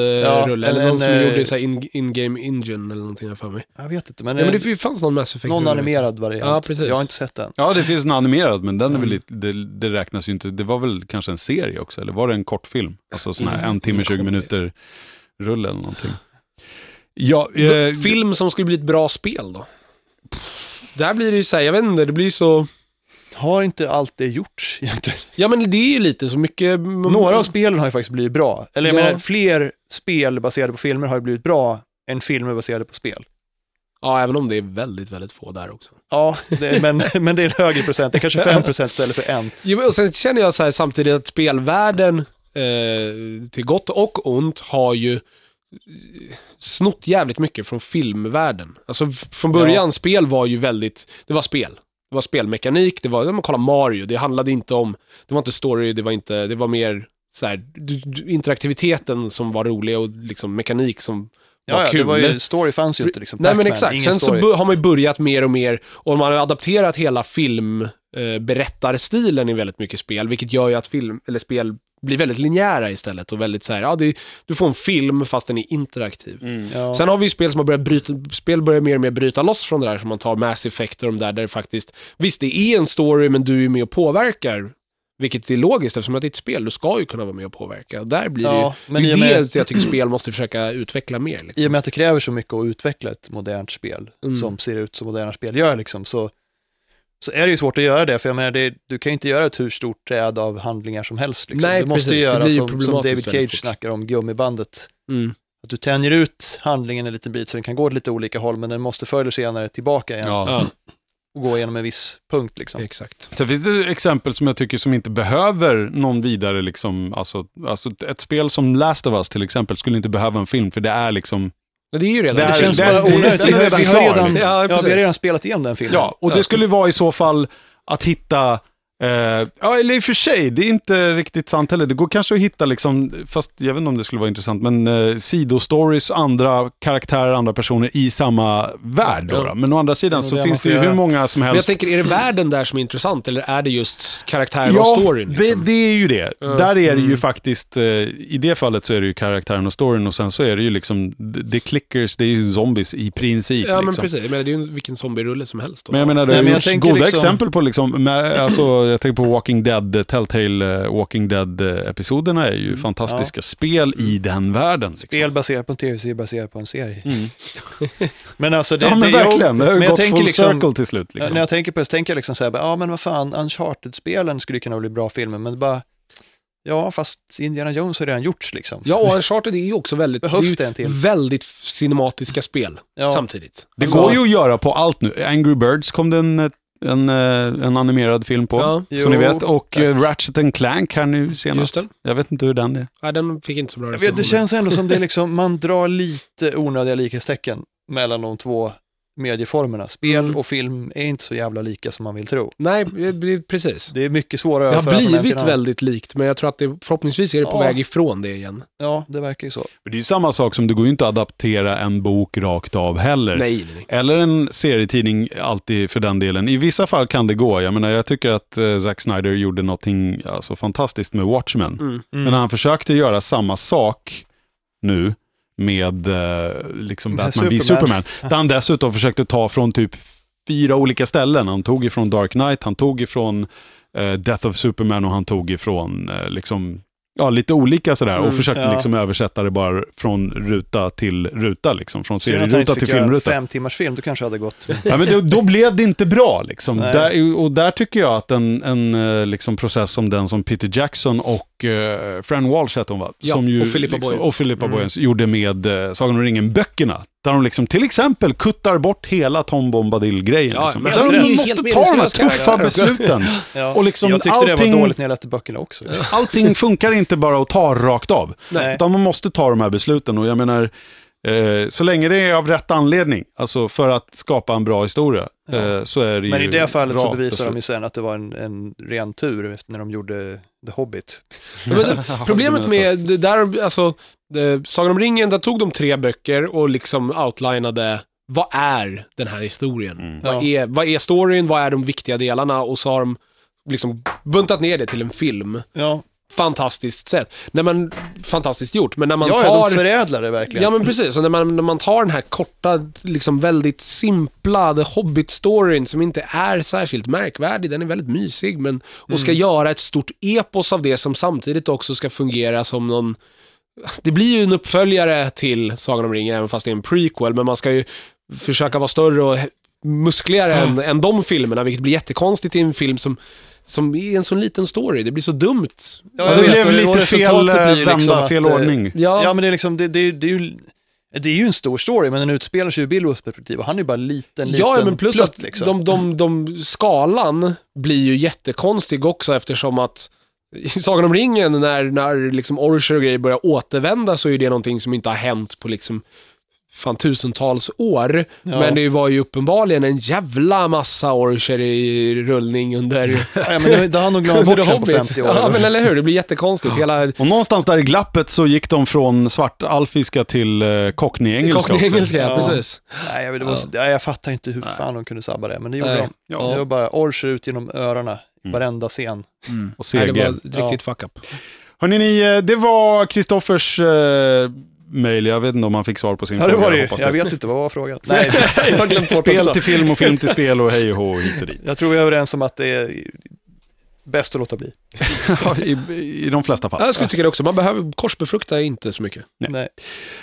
rulle eller någon som gjorde så här in-game engine eller någonting här för mig. Jag vet inte men, men det fanns någon Mass Effect. Någon animerad variant. Ja, precis. Jag har inte sett den. Ja, det finns en animerad men den är väl lite, det räknas ju inte. Det var väl kanske en serie också eller var det en kortfilm? Alltså sån här 1 timme 20 minuter rulle eller någonting. Ja, film som skulle bli ett bra spel då. Där blir det ju så här, jag vet inte, det blir så har inte allt det gjorts egentligen. Ja, men det är ju lite så mycket... Några av spelen har ju faktiskt blivit bra. Eller jag menar, fler spel baserade på filmer har ju blivit bra än filmer baserade på spel. Ja, även om det är väldigt, väldigt få där också. Ja, men det är en högre procent. Det är kanske 5% istället för 1%. Ja, och sen känner jag så här samtidigt att spelvärlden till gott och ont har ju snott jävligt mycket från filmvärlden. Alltså från början, spel var ju väldigt... Det var spel. Det var spelmekanik, det var man kollar Mario, det handlade inte om, det var inte story, det var mer så här interaktiviteten som var rolig och liksom mekanik som Ja, kul. Det var ju, story fanns ju inte liksom. Nej, men exakt. Sen story. Så har man ju börjat mer och mer, och man har adapterat hela filmberättarstilen i väldigt mycket spel, vilket gör ju att film eller spel blir väldigt linjära istället och väldigt så här, ja, du får en film fast den är interaktiv. Mm, ja. Sen har vi ju spel som har börjat börjar mer och mer bryta loss från det där, som man tar Mass Effect och de där det faktiskt, visst det är en story men du är med och påverkar, vilket är logiskt eftersom att det är ett spel, du ska ju kunna vara med och påverka. Där blir det det jag tycker spel måste försöka utveckla mer. Liksom. I och med att det kräver så mycket att utveckla ett modernt spel som ser ut som moderna spel gör liksom, så är det ju svårt att göra det, för jag menar, du kan ju inte göra ett hur stort träd av handlingar som helst. Liksom. Nej, du måste göra som David Cage snackar om, gummibandet. Mm. Att du tänjer ut handlingen en liten bit så den kan gå åt lite olika håll, men den måste förr eller senare tillbaka igen. Ja. Och gå igenom en viss punkt. Liksom. Exakt. Sen finns det exempel som jag tycker som inte behöver någon vidare. Liksom, alltså ett spel som Last of Us till exempel skulle inte behöva en film, för det är liksom... Det är ju redan. Det känns bara onödigt. Vi har redan spelat igenom den filmen. Ja, och det skulle vara i så fall att hitta... eller i och för sig, det är inte riktigt sant heller. Det går kanske att hitta, liksom, fast jag vet inte om det skulle vara intressant, men sidostories, andra karaktärer, andra personer i samma värld. Ja. Då. Men å andra sidan så finns det ju hur många som helst. Men jag tänker, är det världen där som är intressant, eller är det just karaktären och storyn? Ja, liksom? Det är ju det. Där är det ju faktiskt, i det fallet så är det ju karaktären och storyn, och sen så är det ju liksom, det clickers, det är ju zombies i princip. Ja, liksom. Men precis. Men det är ju vilken zombierulle som helst. Då. Men jag menar, det är ju goda exempel på liksom, jag tänker på Walking Dead, Telltale Walking Dead-episoderna är ju fantastiska spel i den världen. Liksom. Spel baserat på en tv-serie, baserat på en serie. Mm. Men alltså det, ja, men det verkligen, det har ju gått full circle till slut. Liksom. När jag tänker på det så tänker jag liksom så här, ja men vad fan, Uncharted-spelen skulle kunna bli bra filmer, men bara... Ja, fast Indiana Jones har redan gjorts liksom. Ja, och Uncharted är ju också väldigt, väldigt cinematiska spel samtidigt. Det går ju att göra på allt nu. Angry Birds kom den... En animerad film på, som ni vet. Och Ratchet & Clank här nu senast. Jag vet inte hur den är. Ja, den fick inte så bra recension. Det känns ändå som det är liksom, man drar lite onödiga likhetstecken mellan de två medieformerna. Spel och film är inte så jävla lika som man vill tro. Nej, precis. Det är mycket svårare. Det har blivit väldigt likt, men jag tror att det, förhoppningsvis är det på väg ifrån det igen. Ja, det verkar ju så. Men det är ju samma sak som, det går ju inte att adaptera en bok rakt av heller. Nej. Eller en serietidning alltid för den delen. I vissa fall kan det gå. Jag menar, jag tycker att Zack Snyder gjorde någonting alltså fantastiskt med Watchmen. Men när han försökte göra samma sak nu med liksom Batman v Superman. Där han dessutom försökte ta från typ 4 olika ställen. Han tog ifrån Dark Knight, han tog ifrån Death of Superman, och han tog ifrån lite olika sådär, och försökte liksom översätta det bara från ruta till ruta liksom, från serieruta till filmruta. 5 timmars film, då kanske hade gått. Ja, men då blev det inte bra liksom. Där tycker jag att en liksom process som den som Peter Jackson och Fran Walsh hette hon, va? Som ju, och Philippa Boyens gjorde med Sagan om ringen böckerna. Där de liksom till exempel kuttar bort hela Tom Bombadil-grejen. Ja, liksom. Där de måste ta de här tuffa besluten. Och liksom, jag tyckte allting, det var dåligt när jag läste böckerna också. Allting funkar inte bara att ta rakt av. Nej. Utan man måste ta de här besluten. Och jag menar, så länge det är av rätt anledning, alltså för att skapa en bra historia, så är det. Men ju i det fallet så bevisar de ju sen att det var en ren tur när de gjorde The Hobbit. Men problemet med det där, alltså Sagan om ringen, där tog de 3 böcker och liksom outlinade vad är den här historien? Vad är storyn? Vad är de viktiga delarna? Och så har de liksom buntat ner det till en film. Ja. Fantastiskt sätt. Fantastiskt gjort. Men när man tar... de förädlar det verkligen. Ja, men precis. Och när man tar den här korta, liksom väldigt simpla The Hobbit-storyn, som inte är särskilt märkvärdig, den är väldigt mysig, men och ska göra ett stort epos av det, som samtidigt också ska fungera som någon... Det blir ju en uppföljare till Sagan om ringen, även fast det är en prequel, men man ska ju försöka vara större och muskligare än de filmerna, vilket blir jättekonstigt i en film som är en sån liten story. Det blir så dumt. Ja, alltså, det blev lite fel ordning. Ja, men det är liksom, det är ju en stor story, men den utspelar sig ur Billos perspektiv, och han är bara liten men plus plött, att liksom. de skalan blir ju jättekonstig också, eftersom att i Sagan om ringen, när liksom Orcher och grejer börjar återvända, så är det någonting som inte har hänt på liksom fan tusentals år, ja. Men det var ju uppenbarligen en jävla massa orcher i rullning under ja, men det har nog glömt bort på 50 år. Ja, men eller hur, det blir jättekonstigt, ja. Hela... Och någonstans där i glappet så gick de från svartalfiska till cockney-engelska. Cockney-engelska, ja, precis. Nej, jag, jag fattar inte hur fan de kunde sabba det, men det gjorde de. Ja. Det var bara orcher ut genom öronen, varenda scen. Mm. Och CG. Nej, det var riktigt fuck up. Hörrni, det var Kristoffers... Mail, jag vet inte om man fick svar på sin fråga. Jag vet inte, vad var frågan? Nej, jag har glömt bort. Spel till film och film till spel och hej och hå hit och dit. Jag tror vi är överens om att det är bäst att låta bli. I de flesta fall. Jag skulle tycka det också, man behöver korsbefrukta inte så mycket. Nej.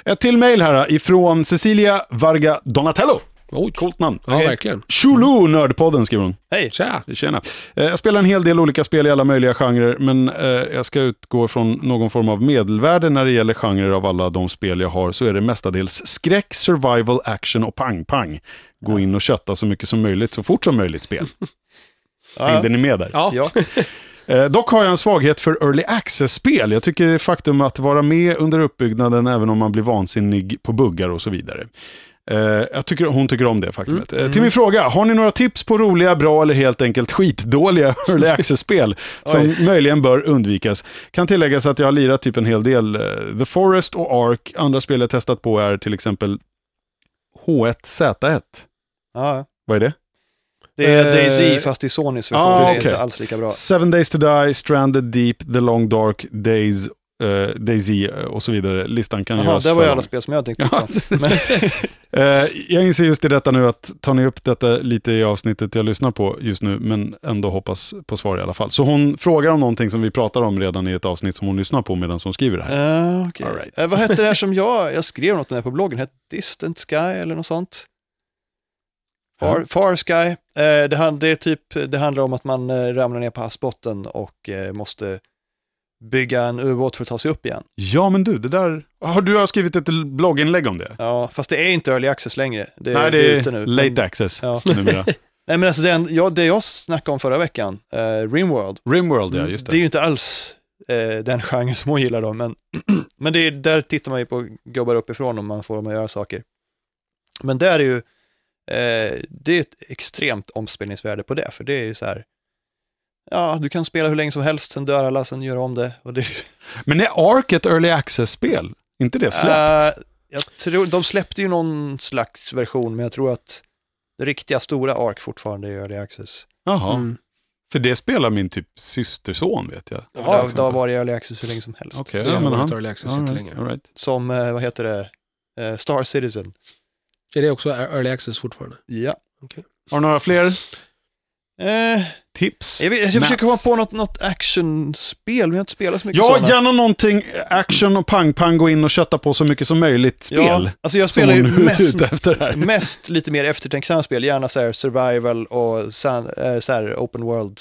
Ett till mail här ifrån Cecilia Varga Donatello. Oj, coolt namn. Ja, verkligen. Chulu Nördpodden, skriver hon. Hej. Tjena. Jag spelar en hel del olika spel i alla möjliga genrer, men jag ska utgå från någon form av medelvärde när det gäller genrer. Av alla de spel jag har så är det mestadels skräck, survival, action och pang-pang. Gå in och kötta så mycket som möjligt, så fort som möjligt spel. Hängde ni med där? Ja. Dock har jag en svaghet för early access-spel. Jag tycker det är faktum att vara med under uppbyggnaden även om man blir vansinnig på buggar och så vidare. Jag tycker, hon tycker om det faktiskt. Till min fråga, har ni några tips på roliga, bra eller helt enkelt skitdåliga early access-spel som möjligen bör undvikas? Kan tilläggas att jag har lirat typ en hel del The Forest och Ark. Andra spel jag testat på är till exempel H1Z1. Ja. Vad är det? Det är DayZ fast i Sonys version. Det är inte alls lika bra. 7 Days to Die, Stranded Deep, The Long Dark Days, DayZ och så vidare. Listan kan göras. Det var alla spel som jag tänkte jag inser just i detta nu att tar ni upp detta lite i avsnittet jag lyssnar på just nu, men ändå hoppas på svar i alla fall. Så hon frågar om någonting som vi pratar om redan i ett avsnitt som hon lyssnar på medan hon skriver det här. Okay. All right. Vad hette det här som jag skrev något där på bloggen? Hette Distant Sky eller något sånt? Far Sky. Det handlar om att man ramlar ner på havsbotten och måste bygga en ubåt för att ta sig upp igen. Ja, men du, det där... Har du skrivit ett blogginlägg om det? Ja, fast det är inte early access längre. Det är ute nu. Late access. Ja. Nej, men alltså det jag snackade om förra veckan, Rimworld. Rimworld, ja, just det. Det är ju inte alls den genren som hon gillar då, men, men det är, där tittar man ju på gubbar uppifrån om man får dem att göra saker. Men där är ju det är ett extremt omspelningsvärde på det, för det är ju så här. Ja, du kan spela hur länge som helst, sen dör alla, sen gör om det. Och det... Men är Ark ett early access-spel? Inte det släppt? Jag tror, de släppte ju någon slags version, men jag tror att det riktiga stora Ark fortfarande är early access. Jaha, för det spelar min typ systerson, vet jag. Ja, det har varit early access hur länge som helst. Okej, det har varit early access inte länge. Right. Som, vad heter det? Star Citizen. Är det också early access fortfarande? Ja. Okay. Har några fler... tips. Jag försöker komma på något actionspel. Vi har inte spelat så mycket sådana. Gärna någonting action och pang-pang, gå in och kötta på så mycket som möjligt spel. Ja, alltså jag spelar ju mest lite mer eftertänksamma spel. Gärna så här survival och så här open world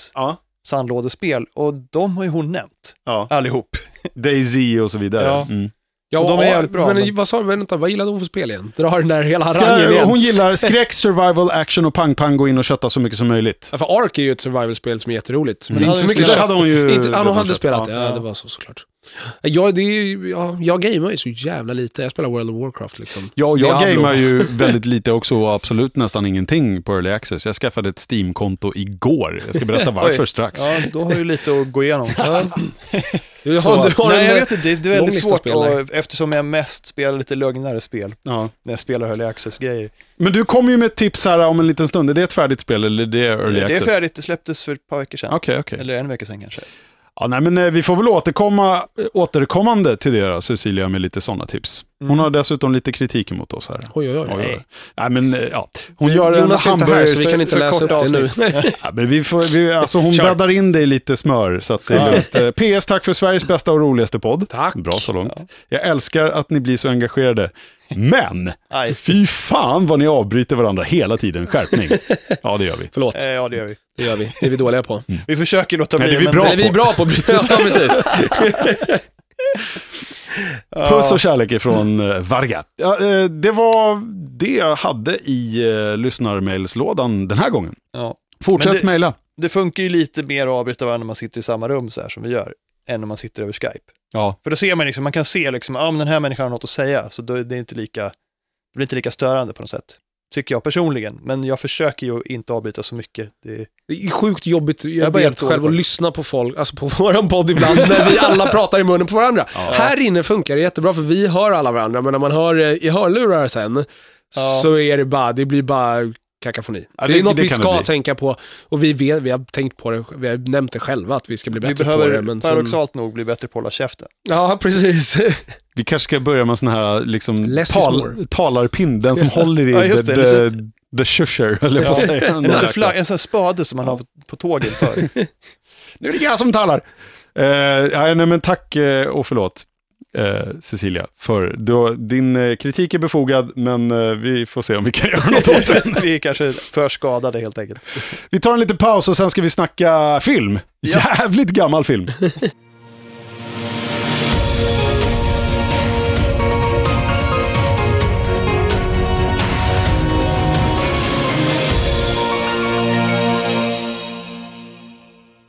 sandlådespel. Och de har ju hon nämnt. Ja. Allihop. DayZ och så vidare. Ja. Mm. Ja, och de är jävligt bra. Men vad sa du? Vänta, vad gillade hon för spel igen? Drar den där hela rangen igen. Hon gillar skräck, survival, action och pang-pang, gå in och kötta så mycket som möjligt. Ja, för Ark är ju ett survival-spel som är jätteroligt. Men inte så mycket hade hon ju... hon hade spelat det. Ja, det var så såklart. Jag gamer ju så jävla lite. Jag spelar World of Warcraft liksom. Ja, jag gamer ju väldigt lite också och absolut nästan ingenting på early access. Jag skaffade ett Steam-konto igår. Jag ska berätta varför strax. Ja, då har ju lite att gå igenom. Jag vet inte, det är väldigt svårt eftersom jag mest spelar lite lugnare spel när jag spelar early access-grejer. Men du kom ju med tips här om en liten stund. Är det ett färdigt spel eller det är early access? Det är färdigt, det släpptes för ett par veckor sedan. Okay. Eller en vecka sedan kanske. Ja, nej, men vi får väl återkommande till det då, Cecilia, med lite sådana tips. Hon har dessutom lite kritik emot oss här. Oj. Nej, men ja, hon gör Jonas en hamburgare så vi kan inte läsa upp det nu. Ja, men hon bäddar in dig lite smör så att det är lite. PS, tack för Sveriges bästa och roligaste podd. Tack. Bra så långt. Ja. Jag älskar att ni blir så engagerade. Men, fy fan vad ni avbryter varandra hela tiden. Skärpning. Ja, det gör vi. Förlåt. Ja, det gör vi. Det gör vi. Det är vi dåliga på. Vi försöker låta bli. Nej, det är vi bra på. Ja, precis. Puss och kärlek ifrån Varga. Det var det jag hade i lyssnarmailslådan den här gången. Ja. Fortsätt mejla. Det funkar ju lite mer att avbryta varandra när man sitter i samma rum så här som vi gör än när man sitter över Skype. Ja. För då ser man liksom, man kan se liksom, den här människan har något att säga, så då är det inte lika blir inte lika störande på något sätt. Tycker jag personligen. Men jag försöker ju inte avbryta så mycket. Det är sjukt jobbigt. Jag vet själv att lyssna på folk. Alltså på våran podd ibland. När vi alla pratar i munnen på varandra. Ja. Här inne funkar det jättebra för vi hör alla varandra. Men när man hör i hörlurar sen. Ja. Så är det bara, det blir bara kakafoni. Ja, det är något vi ska tänka på. Och vi har tänkt på det. Vi har nämnt det själva att vi ska bli bättre på det. Men paradoxalt nog bli bättre på att hålla käften. Ja, precis. Vi kanske ska börja med sån här liksom talarpin, den som håller i the shusher, eller vad säger man? En sån spade som man har på tåget för. Nu är det jag som talar. Men tack och förlåt, Cecilia, för din kritik är befogad, men vi får se om vi kan göra något åt den. Vi är kanske förskadade helt enkelt. Vi tar en liten paus och sen ska vi snacka film. Jävligt gammal film.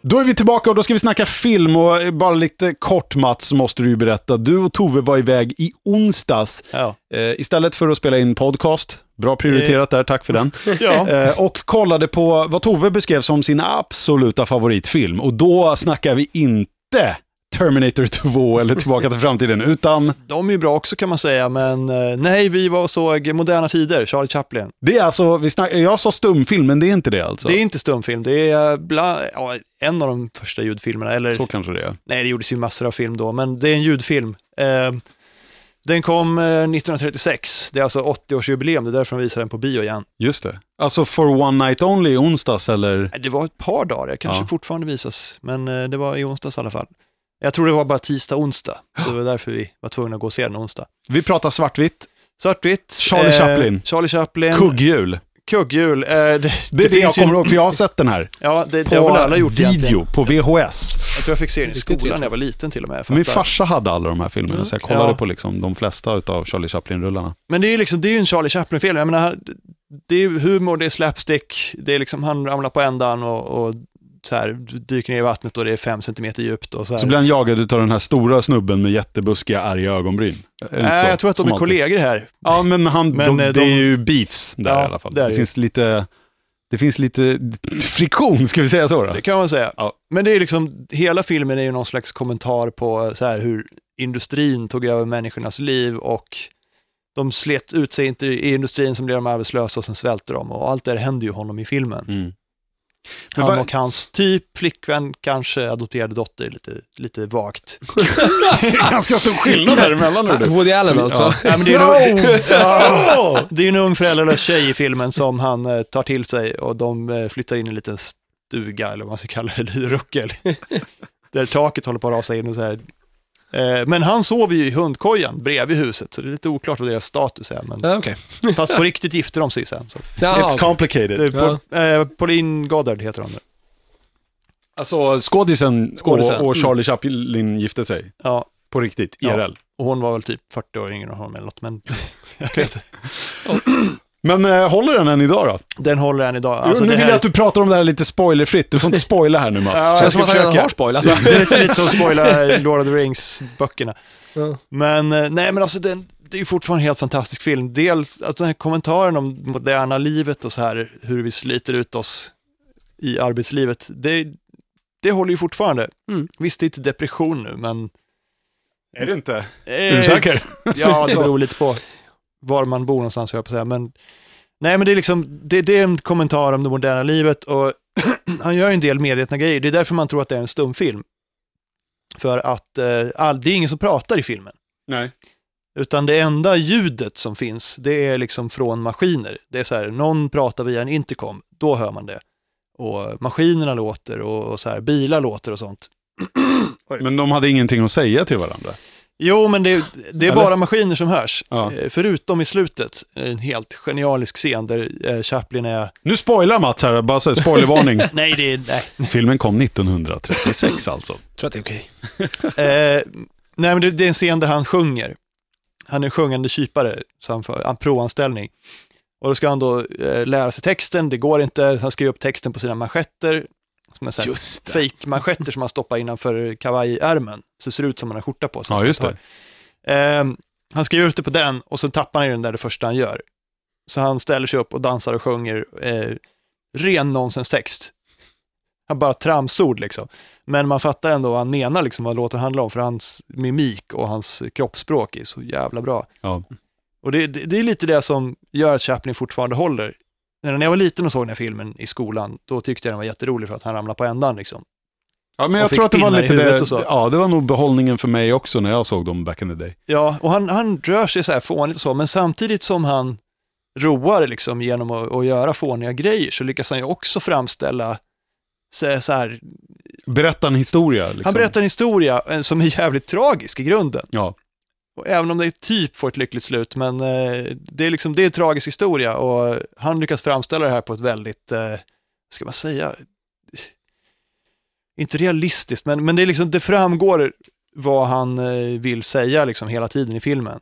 Då är vi tillbaka och då ska vi snacka film. Och bara lite kort, Mats, måste du berätta. Du och Tove var iväg i onsdags istället för att spela in podcast. Bra prioriterat där, tack för den. Och kollade på vad Tove beskrev som sin absoluta favoritfilm. Och då snackar vi inte Terminator 2 eller Tillbaka till framtiden, utan... De är ju bra också kan man säga, men nej, vi var och såg Moderna tider, Charlie Chaplin. Det är alltså, jag sa stumfilm, men det är inte det alltså. Det är inte stumfilm, det är en av de första ljudfilmerna. Eller, så kanske det är. Nej, det gjordes ju massor av film då, men det är en ljudfilm. Den kom 1936, det är alltså 80-årsjubileum, det är därför de visar den på bio igen. Just det. Alltså For One Night Only i onsdags, eller? Det var ett par dagar, kanske fortfarande visas, men det var i onsdags i alla fall. Jag tror det var bara tisdag, onsdag. Så det var därför vi var tvungna att gå och se den onsdag. Vi pratar svartvitt. Svartvitt. Charlie Chaplin. Kugghjul. Det finns jag kommer ihåg, för jag har sett den här. Ja, det har väl alla gjort video, egentligen. På VHS. Jag tror jag fick se den i skolan när jag var liten till och med. Min farsa hade alla de här filmerna, så jag kollade på liksom de flesta av Charlie Chaplin-rullarna. Men det är liksom, det är ju en Charlie Chaplin-film. Jag menar, det är humor, det är slapstick, det är liksom han ramlar på ändan och så här, dyker ner i vattnet och det är 5 centimeter djupt. Och så blir han jagad utav den här stora snubben med jättebuskiga, arga ögonbryn. Nej, jag tror att de är kollegor här. Ja, men, det är ju beefs där i alla fall. Det finns lite... Det finns lite friktion, ska vi säga så då? Det kan man säga. Ja. Men det är liksom, hela filmen är ju någon slags kommentar på så här, hur industrin tog över människornas liv och de slet ut sig inte i industrin, som blev de arbetslösa och sen svälter de. Och allt det händer ju honom i filmen. Mm. Han och hans typ flickvän, kanske adopterade dotter, lite vagt. Ganska stor skillnad däremellan nu. Woody Allen alltså. Ja, men det är ju en ung föräldralös tjej i filmen som han tar till sig, och de flyttar in i en liten stuga, eller vad man ska kalla det, eller ruckel. Där taket håller på att rasa in och så här. Men han sover ju i hundkojan bredvid huset, så det är lite oklart vad deras status är, men okay. Fast på riktigt gifter de sig sen, så. It's complicated. Pauline Goddard heter hon. Alltså skådisen. Och Charlie Chaplin gifte sig. Ja. På riktigt, IRL. Och hon var väl typ 40 år yngre än honom eller något, men jag vet inte. Men håller den än idag då? Den håller än idag. Alltså, nu vill jag att du pratar om det här lite spoilerfritt. Du får inte spoila här nu, Mats. Ja, jag ska försöka. Har spoilat. Det är lite som att spoila Lord of the Rings-böckerna. Ja. Men nej, men alltså det är ju fortfarande en helt fantastisk film. Dels att den här kommentaren om moderna livet och så här, hur vi sliter ut oss i arbetslivet. Det håller ju fortfarande. Mm. Visst, det är inte depression nu, men... Är det inte? Är du säker? Ja, det beror lite på var man bor någonstans, jag på säga, men nej, men det är liksom det är en kommentar om det moderna livet, och han gör ju en del medvetna grejer. Det är därför man tror att det är en stumfilm, för att det är ingen som pratar i filmen. Nej. Utan det enda ljudet som finns, det är liksom från maskiner. Det är så här, någon pratar via en intercom, då hör man det. Och maskinerna låter och så här, bilar låter och sånt. Men de hade ingenting att säga till varandra. Jo, men det är bara maskiner som hörs. Ja. Förutom i slutet, en helt genialisk scen där Chaplin är... Nu spoilar Mats här, bara så, spoilervarning. Nej, nej. Filmen kom 1936 alltså. Jag tror att det är okej. Nej, men det är en scen där han sjunger. Han är en sjungande kypare, så han får en provanställning. Och då ska han då lära sig texten, det går inte. Han skriver upp texten på sina manschetter. Som är såhär fake-manschetter som man stoppar innanför kavajärmen. Så ser det ut som man har skjorta på sig. Ja, just det. Han skriver ut det på den och så tappar han den där det första han gör. Så han ställer sig upp och dansar och sjunger ren nonsens text. Han bara tramsord liksom. Men man fattar ändå vad han menar liksom, vad låten handlar om, för hans mimik och hans kroppsspråk är så jävla bra. Ja. Och det är lite det som gör att Chaplin fortfarande håller. När jag var liten och såg den här filmen i skolan, då tyckte jag den var jätterolig för att han ramlade på ändan liksom. Ja, men jag tror att det var lite det, ja, det var nog behållningen för mig också när jag såg dem back in the day. Ja, och han rör sig så här fånigt och så, men samtidigt som han roar liksom genom att göra fåniga grejer så lyckas han ju också framställa så här, berätta en historia liksom. Han berättar en historia som är jävligt tragisk i grunden. Ja. Och även om det är typ får ett lyckligt slut, men det är liksom, det är en tragisk historia och han lyckas framställa det här på ett väldigt ska man säga, inte realistiskt, men det är liksom, det framgår vad han vill säga liksom hela tiden i filmen.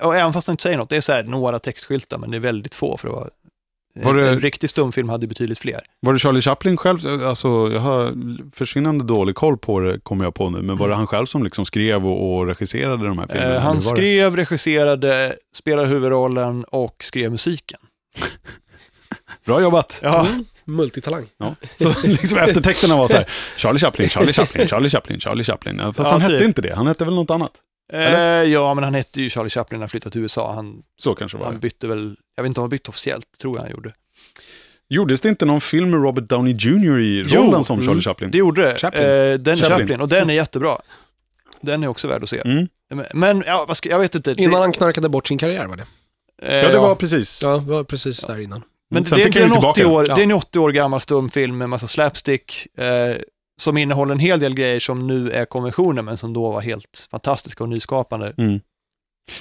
Och även fast han inte säger något, det är så här några textskyltar, men det är väldigt få för att vara en riktig stumfilm hade betydligt fler. Var det Charlie Chaplin själv? Alltså, jag har försvinnande dålig koll på det, kommer jag på nu. Men var det han själv som liksom skrev och regisserade de här filmerna? Han skrev, regisserade, spelade huvudrollen och skrev musiken. Bra jobbat! Ja. Multitalang. Ja. Så liksom eftertexterna var så här: Charlie Chaplin, Charlie Chaplin, Charlie Chaplin, Charlie Chaplin. Fast ja, han hette inte det, han hette väl något annat? Ja, men han hette ju Charlie Chaplin när han flyttade till USA. Så kanske var han det. Bytte väl, jag vet inte om han bytte officiellt, tror jag han gjorde. Gjordes det inte någon film med Robert Downey Jr. i rollen som Charlie Chaplin? Det gjorde det. Chaplin. Och den är jättebra. Den är också värd att se. Mm. Men ja, jag vet inte. Innan han knarkade bort sin karriär var det. Det var precis där innan. Men det är en 80 år gammal stumfilm med massa slapstick som innehåller en hel del grejer som nu är konventioner, men som då var helt fantastiska och nyskapande. Mm.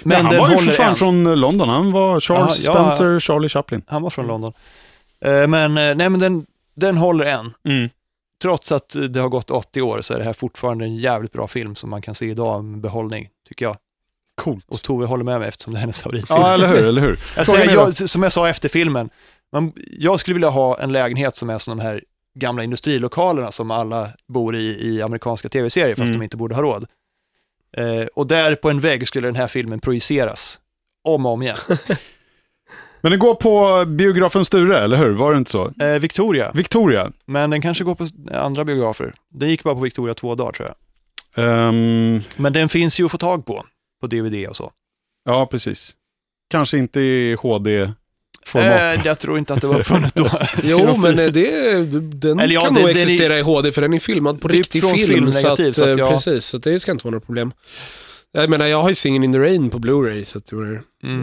Men han var ju för fan från London. Han var Charles Spencer, Charlie Chaplin. Han var från London. Men den håller än. Mm. Trots att det har gått 80 år så är det här fortfarande en jävligt bra film som man kan se idag med behållning, tycker jag. Coolt. Och Tove håller med mig eftersom det är hennes favoritfilm. Ja, eller hur? Som jag sa efter filmen, jag skulle vilja ha en lägenhet som är som de här gamla industrilokalerna som alla bor i amerikanska tv-serier, fast de inte borde ha råd. Och där på en vägg skulle den här filmen projiceras om och om igen. Men den går på biografen Sture, eller hur? Var det inte så? Victoria. Men den kanske går på andra biografer. Den gick bara på Victoria 2 dagar, tror jag. Men den finns ju att få tag på DVD och så. Ja, precis. Kanske inte i HD. Jag tror inte att det var uppfunnet då. Jo, men den kan nog existera i HD, för den är filmad på riktig film så att precis, så det ska inte vara något problem. Jag menar, jag har ju Singin' in the Rain på Blu-ray så att,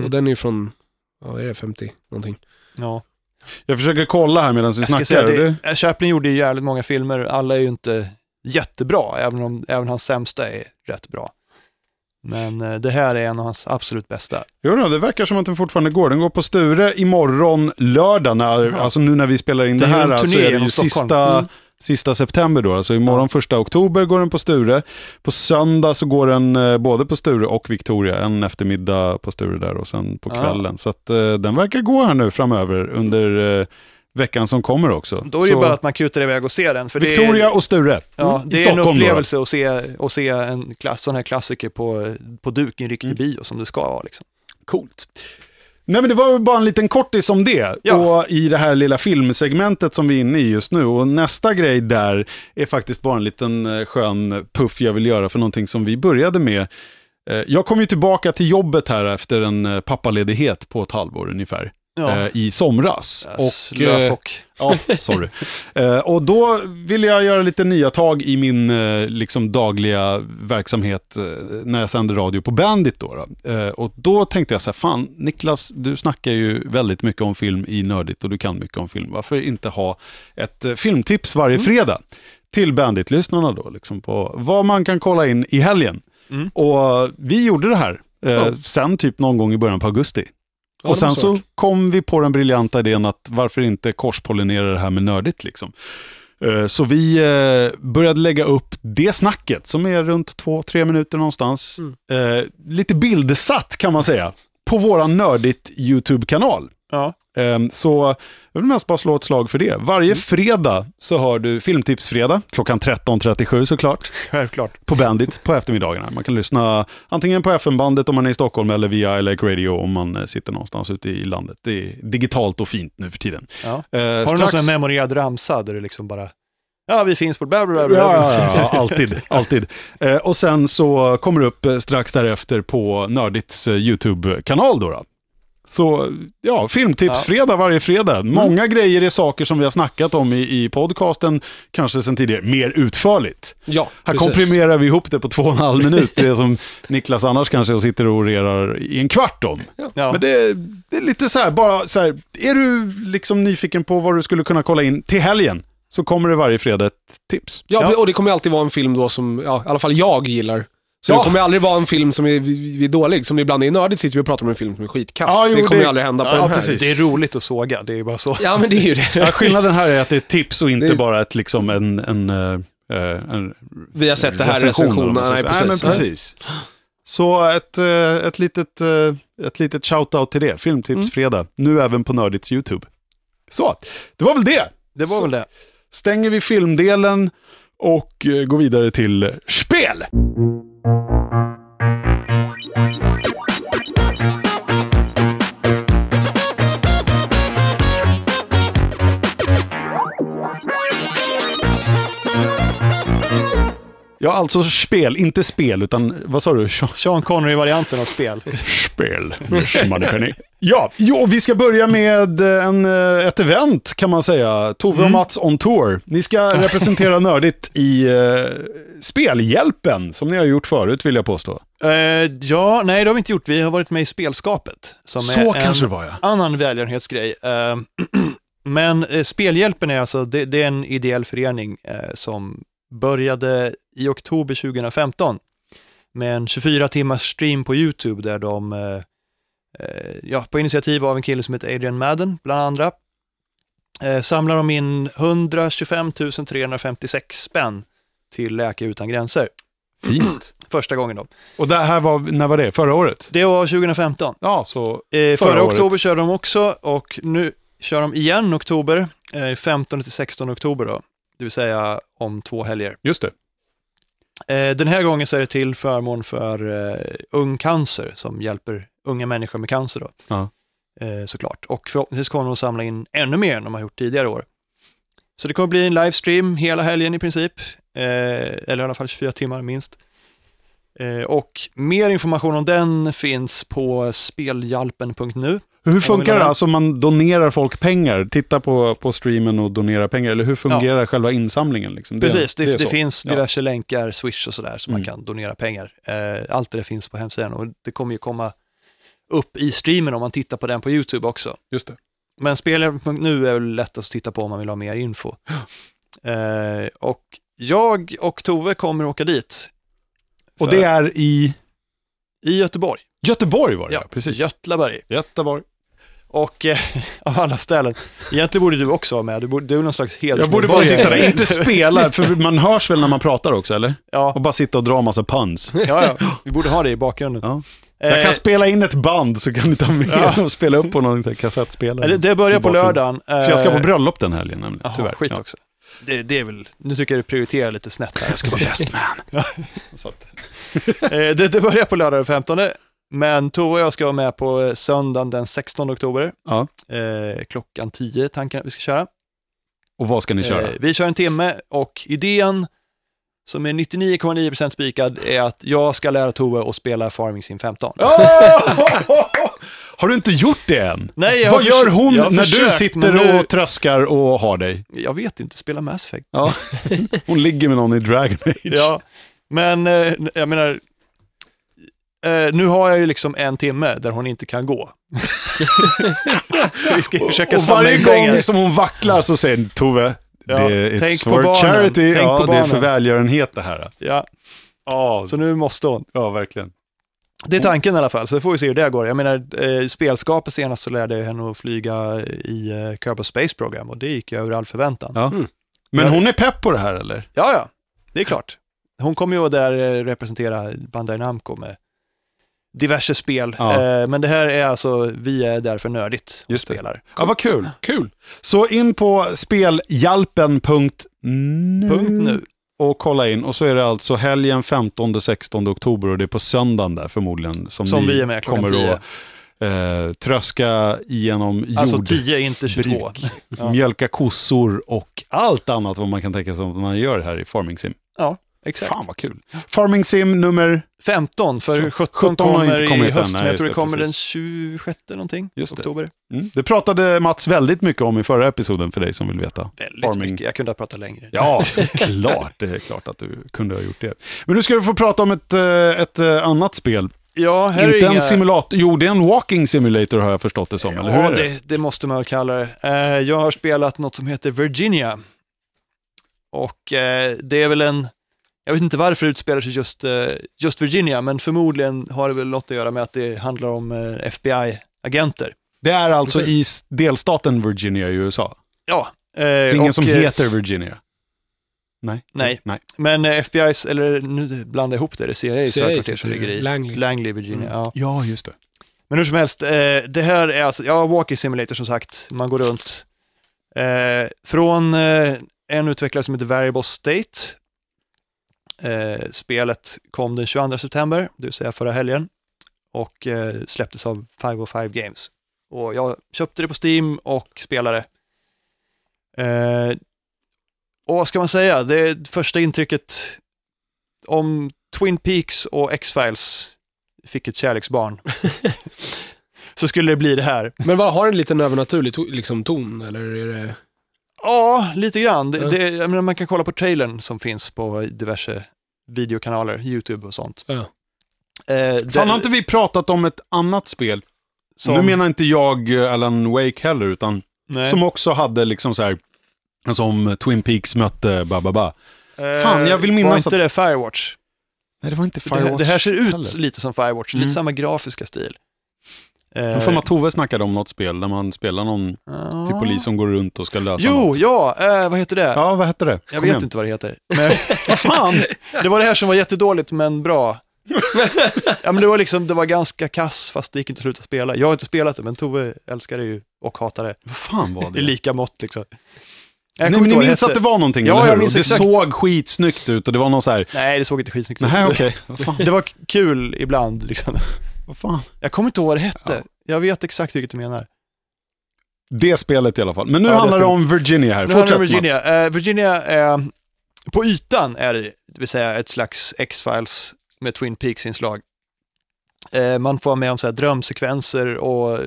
och den är från är det 50 någonting. Ja. Jag försöker kolla här medan vi snackar. Chaplin gjorde ju jävligt många filmer, alla är ju inte jättebra, även hans sämsta är rätt bra. Men det här är en av hans absolut bästa. Jo, det verkar som att den fortfarande går. Den går på Sture imorgon lördag alltså nu när vi spelar in det här, så är det ju sista september då. Alltså imorgon 1 oktober går den på Sture. På söndag så går den både på Sture och Victoria. En eftermiddag på Sture där och sen på kvällen. Så att den verkar gå här nu framöver under veckan som kommer också. Då är det ju bara att man kutar iväg och ser den. För Victoria och Sture. Ja, det är en upplevelse då. Att se en sån här klassiker på duk i en riktig bio som det ska vara. Liksom. Coolt. Nej, men det var bara en liten kortis om det. Ja. Och i det här lilla filmsegmentet som vi är inne i just nu. Och nästa grej där är faktiskt bara en liten skön puff jag vill göra för någonting som vi började med. Jag kom ju tillbaka till jobbet här efter en pappaledighet på ett halvår ungefär. Ja. I somras. Och då ville jag göra lite nya tag i min liksom dagliga verksamhet när jag sände radio på Bandit då. Och då tänkte jag så här, fan Niklas, du snackar ju väldigt mycket om film i Nördit och du kan mycket om film. Varför inte ha ett filmtips varje fredag till Bandit-lyssnarna då liksom, på vad man kan kolla in i helgen. Mm. Och vi gjorde det här sen typ någon gång i början på augusti. Ja, och sen så kom vi på den briljanta idén att varför inte korspollinera det här med Nördigt liksom. Så vi började lägga upp det snacket som är runt 2-3 minuter någonstans. Lite bildsatt kan man säga på våran Nördigt YouTube-kanal. Ja. Så jag vill mest bara slå ett slag för det. Varje fredag så har du Filmtipsfredag klockan 13.37 såklart. Självklart. På Bandit på eftermiddagarna. Man kan lyssna antingen på FM-bandet om man är i Stockholm eller via LA Radio om man sitter någonstans ute i landet. Det är digitalt och fint nu för tiden. Ja. Har du någon sån memorerad ramsa där du liksom bara... Ja, vi finns på blablabla. Ja, alltid. Och sen så kommer det upp strax därefter på Nördits YouTube-kanal då. Så ja, filmtipsfredag varje fredag. Många grejer är saker som vi har snackat om i podcasten, kanske sen tidigare, mer utförligt. Ja, här precis. Komprimerar vi ihop det på 2,5 minut. Det är som Niklas annars kanske sitter och orerar i en kvart om. Ja. Men det är lite så här, bara så här, är du liksom nyfiken på vad du skulle kunna kolla in till helgen? Så kommer det varje fredag ett tips. Ja, och det kommer alltid vara en film då som i alla fall jag gillar. Så det kommer aldrig vara en film som är dålig. Som ibland är nördigt, sitter vi och pratar om en film som är skitkass. Ja, det kommer ju aldrig hända på den här. Precis. Det är roligt att såga, det är bara så. Ja, men det är ju det. Ja, skillnaden här är att det är tips och inte bara ett, liksom en vi har sett det här recensionerna. Nej, precis. Så ett litet shout-out till det. Filmtipsfredag. Nu även på Nördits YouTube. Så, det var väl det. Det var väl det. Stänger vi filmdelen och går vidare till spel. Ja, alltså spel, inte spel, utan vad sa du? Sean Connery-varianten av spel. Spel. Ja, vi ska börja med ett event kan man säga. Tove och Mats on tour. Ni ska representera Nördigt i Spelhjälpen, som ni har gjort förut, vill jag påstå. Nej, det har vi inte gjort. Vi har varit med i Spelskapet. Annan välgörenhetsgrej. Men Spelhjälpen är alltså, det är en ideell förening som började i oktober 2015 med en 24 timmars stream på YouTube där de på initiativ av en kille som heter Adrian Madden bland andra samlar de in 125 356 spänn till Läkare utan gränser. Fint. Första gången då. Och det här var, när var det? Förra året? Det var 2015. Ja, så förra oktober körde de också och nu kör de igen oktober, 15-16 oktober då. Det vill säga om 2 helger. Just det. Den här gången så är det till förmån för Ung Cancer som hjälper unga människor med cancer då. Ja. Såklart. Och förhoppningsvis kommer de att samla in ännu mer än de har gjort tidigare år. Så det kommer bli en livestream hela helgen i princip. Eller i alla fall 24 timmar minst. Och mer information om den finns på spelhjälpen.nu. Hur funkar det? Alltså man donerar folk pengar, tittar på streamen och donerar pengar, eller hur fungerar själva insamlingen? Liksom? Precis, det finns diverse länkar, Swish och sådär som man kan donera pengar. Allt det finns på hemsidan och det kommer ju komma upp i streamen om man tittar på den på YouTube också. Just det. Men spelhjälpen.nu är väl lättast att titta på om man vill ha mer info. Och jag och Tove kommer åka dit. Och det är i Göteborg. Göteborg var det, ja, precis. Göteborg. Och av alla ställen. Egentligen borde du också vara med. Du är någon slags hedersmedborgare. Jag borde bara sitta där, inte spela. För man hörs väl när man pratar också, eller? Ja. Och bara sitta och dra massa puns. Ja. Vi borde ha det i bakgrunden. Ja. Jag kan spela in ett band så kan ni ta med och spela upp på någon kassettspelare. Det börjar på lördagen. För jag ska på bröllop den helgen, nämligen. Aha, tyvärr. Skit också. Det är väl, nu tycker jag du prioriterar lite snett här. Jag ska vara best man. Så att. Det börjar på lördag den 15. Men Tove och jag ska vara med på söndagen den 16 oktober. Ja. Klockan 10 tanken att vi ska köra. Och vad ska ni köra? Vi kör en timme och idén som är 99,9% spikad är att jag ska lära Tove att spela Farming Sim 15. Oh! Har du inte gjort det än? Nej, vad gör hon när du sitter och tröskar och har dig? Jag vet inte, spela Mass Effect. Ja. Hon ligger med någon i Dragon Age. Ja, men jag menar... nu har jag ju liksom en timme där hon inte kan gå. Vi ska och varje gång som hon vacklar så säger Tove, it's for charity. Ja, det är för välgörenhet det här. Ja. Så nu måste hon. Ja, verkligen. Det är tanken i alla fall, så får vi se hur det går. Jag menar, spelskapet senast så lärde jag henne att flyga i Kerbal Space Program och det gick jag över all förväntan. Ja. Mm. Men hon är pepp på det här, eller? Ja, det är klart. Hon kommer ju där representera Bandai Namco med diverse spel. Ja. Men det här är alltså, vi är därför nördigt och spelar. Ja, vad kul. Kul. Så in på spelhjälpen.nu och kolla in. Och så är det alltså helgen 15-16 oktober och det är på söndagen där förmodligen som vi är med klockan 10. Tröska igenom jord, alltså 10 inte 22 ja. Mjölka kossor och allt annat vad man kan tänka sig om man gör här i Farming Sim. Ja, exakt. Fan vad kul. Farming Sim nummer 15 för så, 17 kommer i höst. Nej, men jag tror det kommer den 26 någonting oktober. Mm. Det pratade Mats väldigt mycket om i förra episoden för dig som vill veta. Väldigt mycket, jag kunde ha pratat längre. Ja, såklart. Det är klart att du kunde ha gjort det. Men nu ska vi få prata om ett annat spel. Ja, här inte är en simulator. Jo, det är en walking simulator har jag förstått det som. Ja, eller hur är det måste man kalla det. Jag har spelat något som heter Virginia. Och det är väl en... Jag vet inte varför det utspelar sig just Virginia, men förmodligen har det väl något att göra med att det handlar om FBI-agenter. Det är alltså i delstaten Virginia i USA? Ja. Det är ingen som heter Virginia? Nej. Men FBI's, eller nu blandar jag ihop det, CIA's högkvarter som ligger i Langley, Virginia. Mm. Ja, just det. Men hur som helst, det här är alltså, walking simulator som sagt, man går runt. Från en utvecklare som heter Variable State. Spelet kom den 22 september, det vill säga förra helgen. Och släpptes av 505 Games. Och jag köpte det på Steam och spelade. Och vad ska man säga? Det första intrycket om Twin Peaks och X-Files fick ett kärleksbarn så skulle det bli det här. Men vad har en liten övernaturlig liksom, ton? Eller är det... Ja, lite grann. Ja. Jag menar, man kan kolla på trailern som finns på diverse videokanaler, YouTube och sånt. Ja. Fan, har inte vi pratat om ett annat spel? Som... Nu menar inte jag Alan Wake heller, utan som också hade liksom så här... Som Twin Peaks mötte bababa. Fan, jag vill minnas inte att... det Firewatch. Nej, det var inte Firewatch. Det här ser ut heller. Lite som Firewatch, lite samma grafiska stil. Men för att Tove snackade om något spel där man spelar någon typ polis som går runt och ska lösa något. Vad heter det? Ja, vad heter det? Jag vet inte vad det heter. Men... fan! Det var det här som var jättedåligt men bra. Ja, men det var ganska kass fast det gick inte att sluta spela. Jag har inte spelat det men Tove älskar det ju och hatar det. Vad fan var det? I lika mått liksom. Nej, men ni minns att det var någonting, eller hur? Det såg skitsnyggt ut och det var någon så här... Nej, det såg inte skitsnyggt ut. Nej, okej. Okay. Det var kul ibland, liksom. Vad fan? Jag kommer inte ihåg vad det hette. Ja. Jag vet exakt vilket du menar. Det spelet i alla fall. Men nu handlar det om Virginia här. Nu handlar det om Virginia. Virginia, på ytan är det vill säga ett slags X-Files med Twin Peaks-inslag. Man får med om så här drömsekvenser och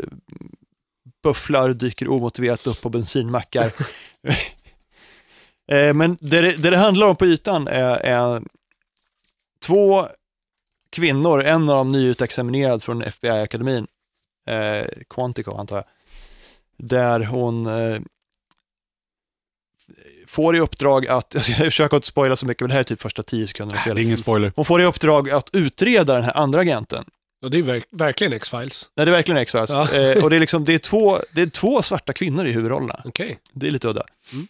bufflar dyker omotiverat upp på bensinmackar. Men det handlar om på ytan är två kvinnor, en av dem nyutexaminerad från FBI-akademin, Quantico antar jag, där hon får i uppdrag att, jag ska försöka inte spoila så mycket men det här är typ första 10 sekunder. Det är ingen spoiler. Hon får i uppdrag att utreda den här andra agenten. Och det är verkligen X-Files. Nej, det är verkligen X-Files. Ja. Och det är liksom det är två svarta kvinnor i huvudrollerna. Okej. Det är lite udda. Mm.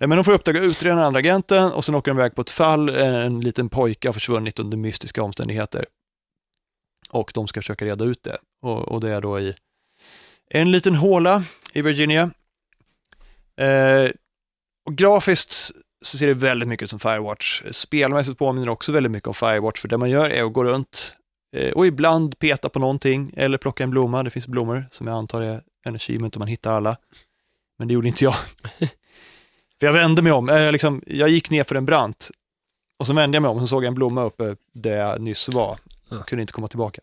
Men de får uppdaga utreda den andra agenten och sen åker de iväg på ett fall. En liten pojke har försvunnit under mystiska omständigheter. Och de ska försöka reda ut det. Och det är då i en liten håla i Virginia. Och grafiskt så ser det väldigt mycket ut som Firewatch. Spelmässigt påminner också väldigt mycket om Firewatch. För det man gör är att gå runt och ibland peta på någonting eller plocka en blomma. Det finns blommor som jag antar är en achievement om man hittar alla. Men det gjorde inte jag. För jag vände mig om. Jag gick ner för en brant och så vände jag mig om och så såg jag en blomma uppe där jag nyss var. Jag kunde inte komma tillbaka.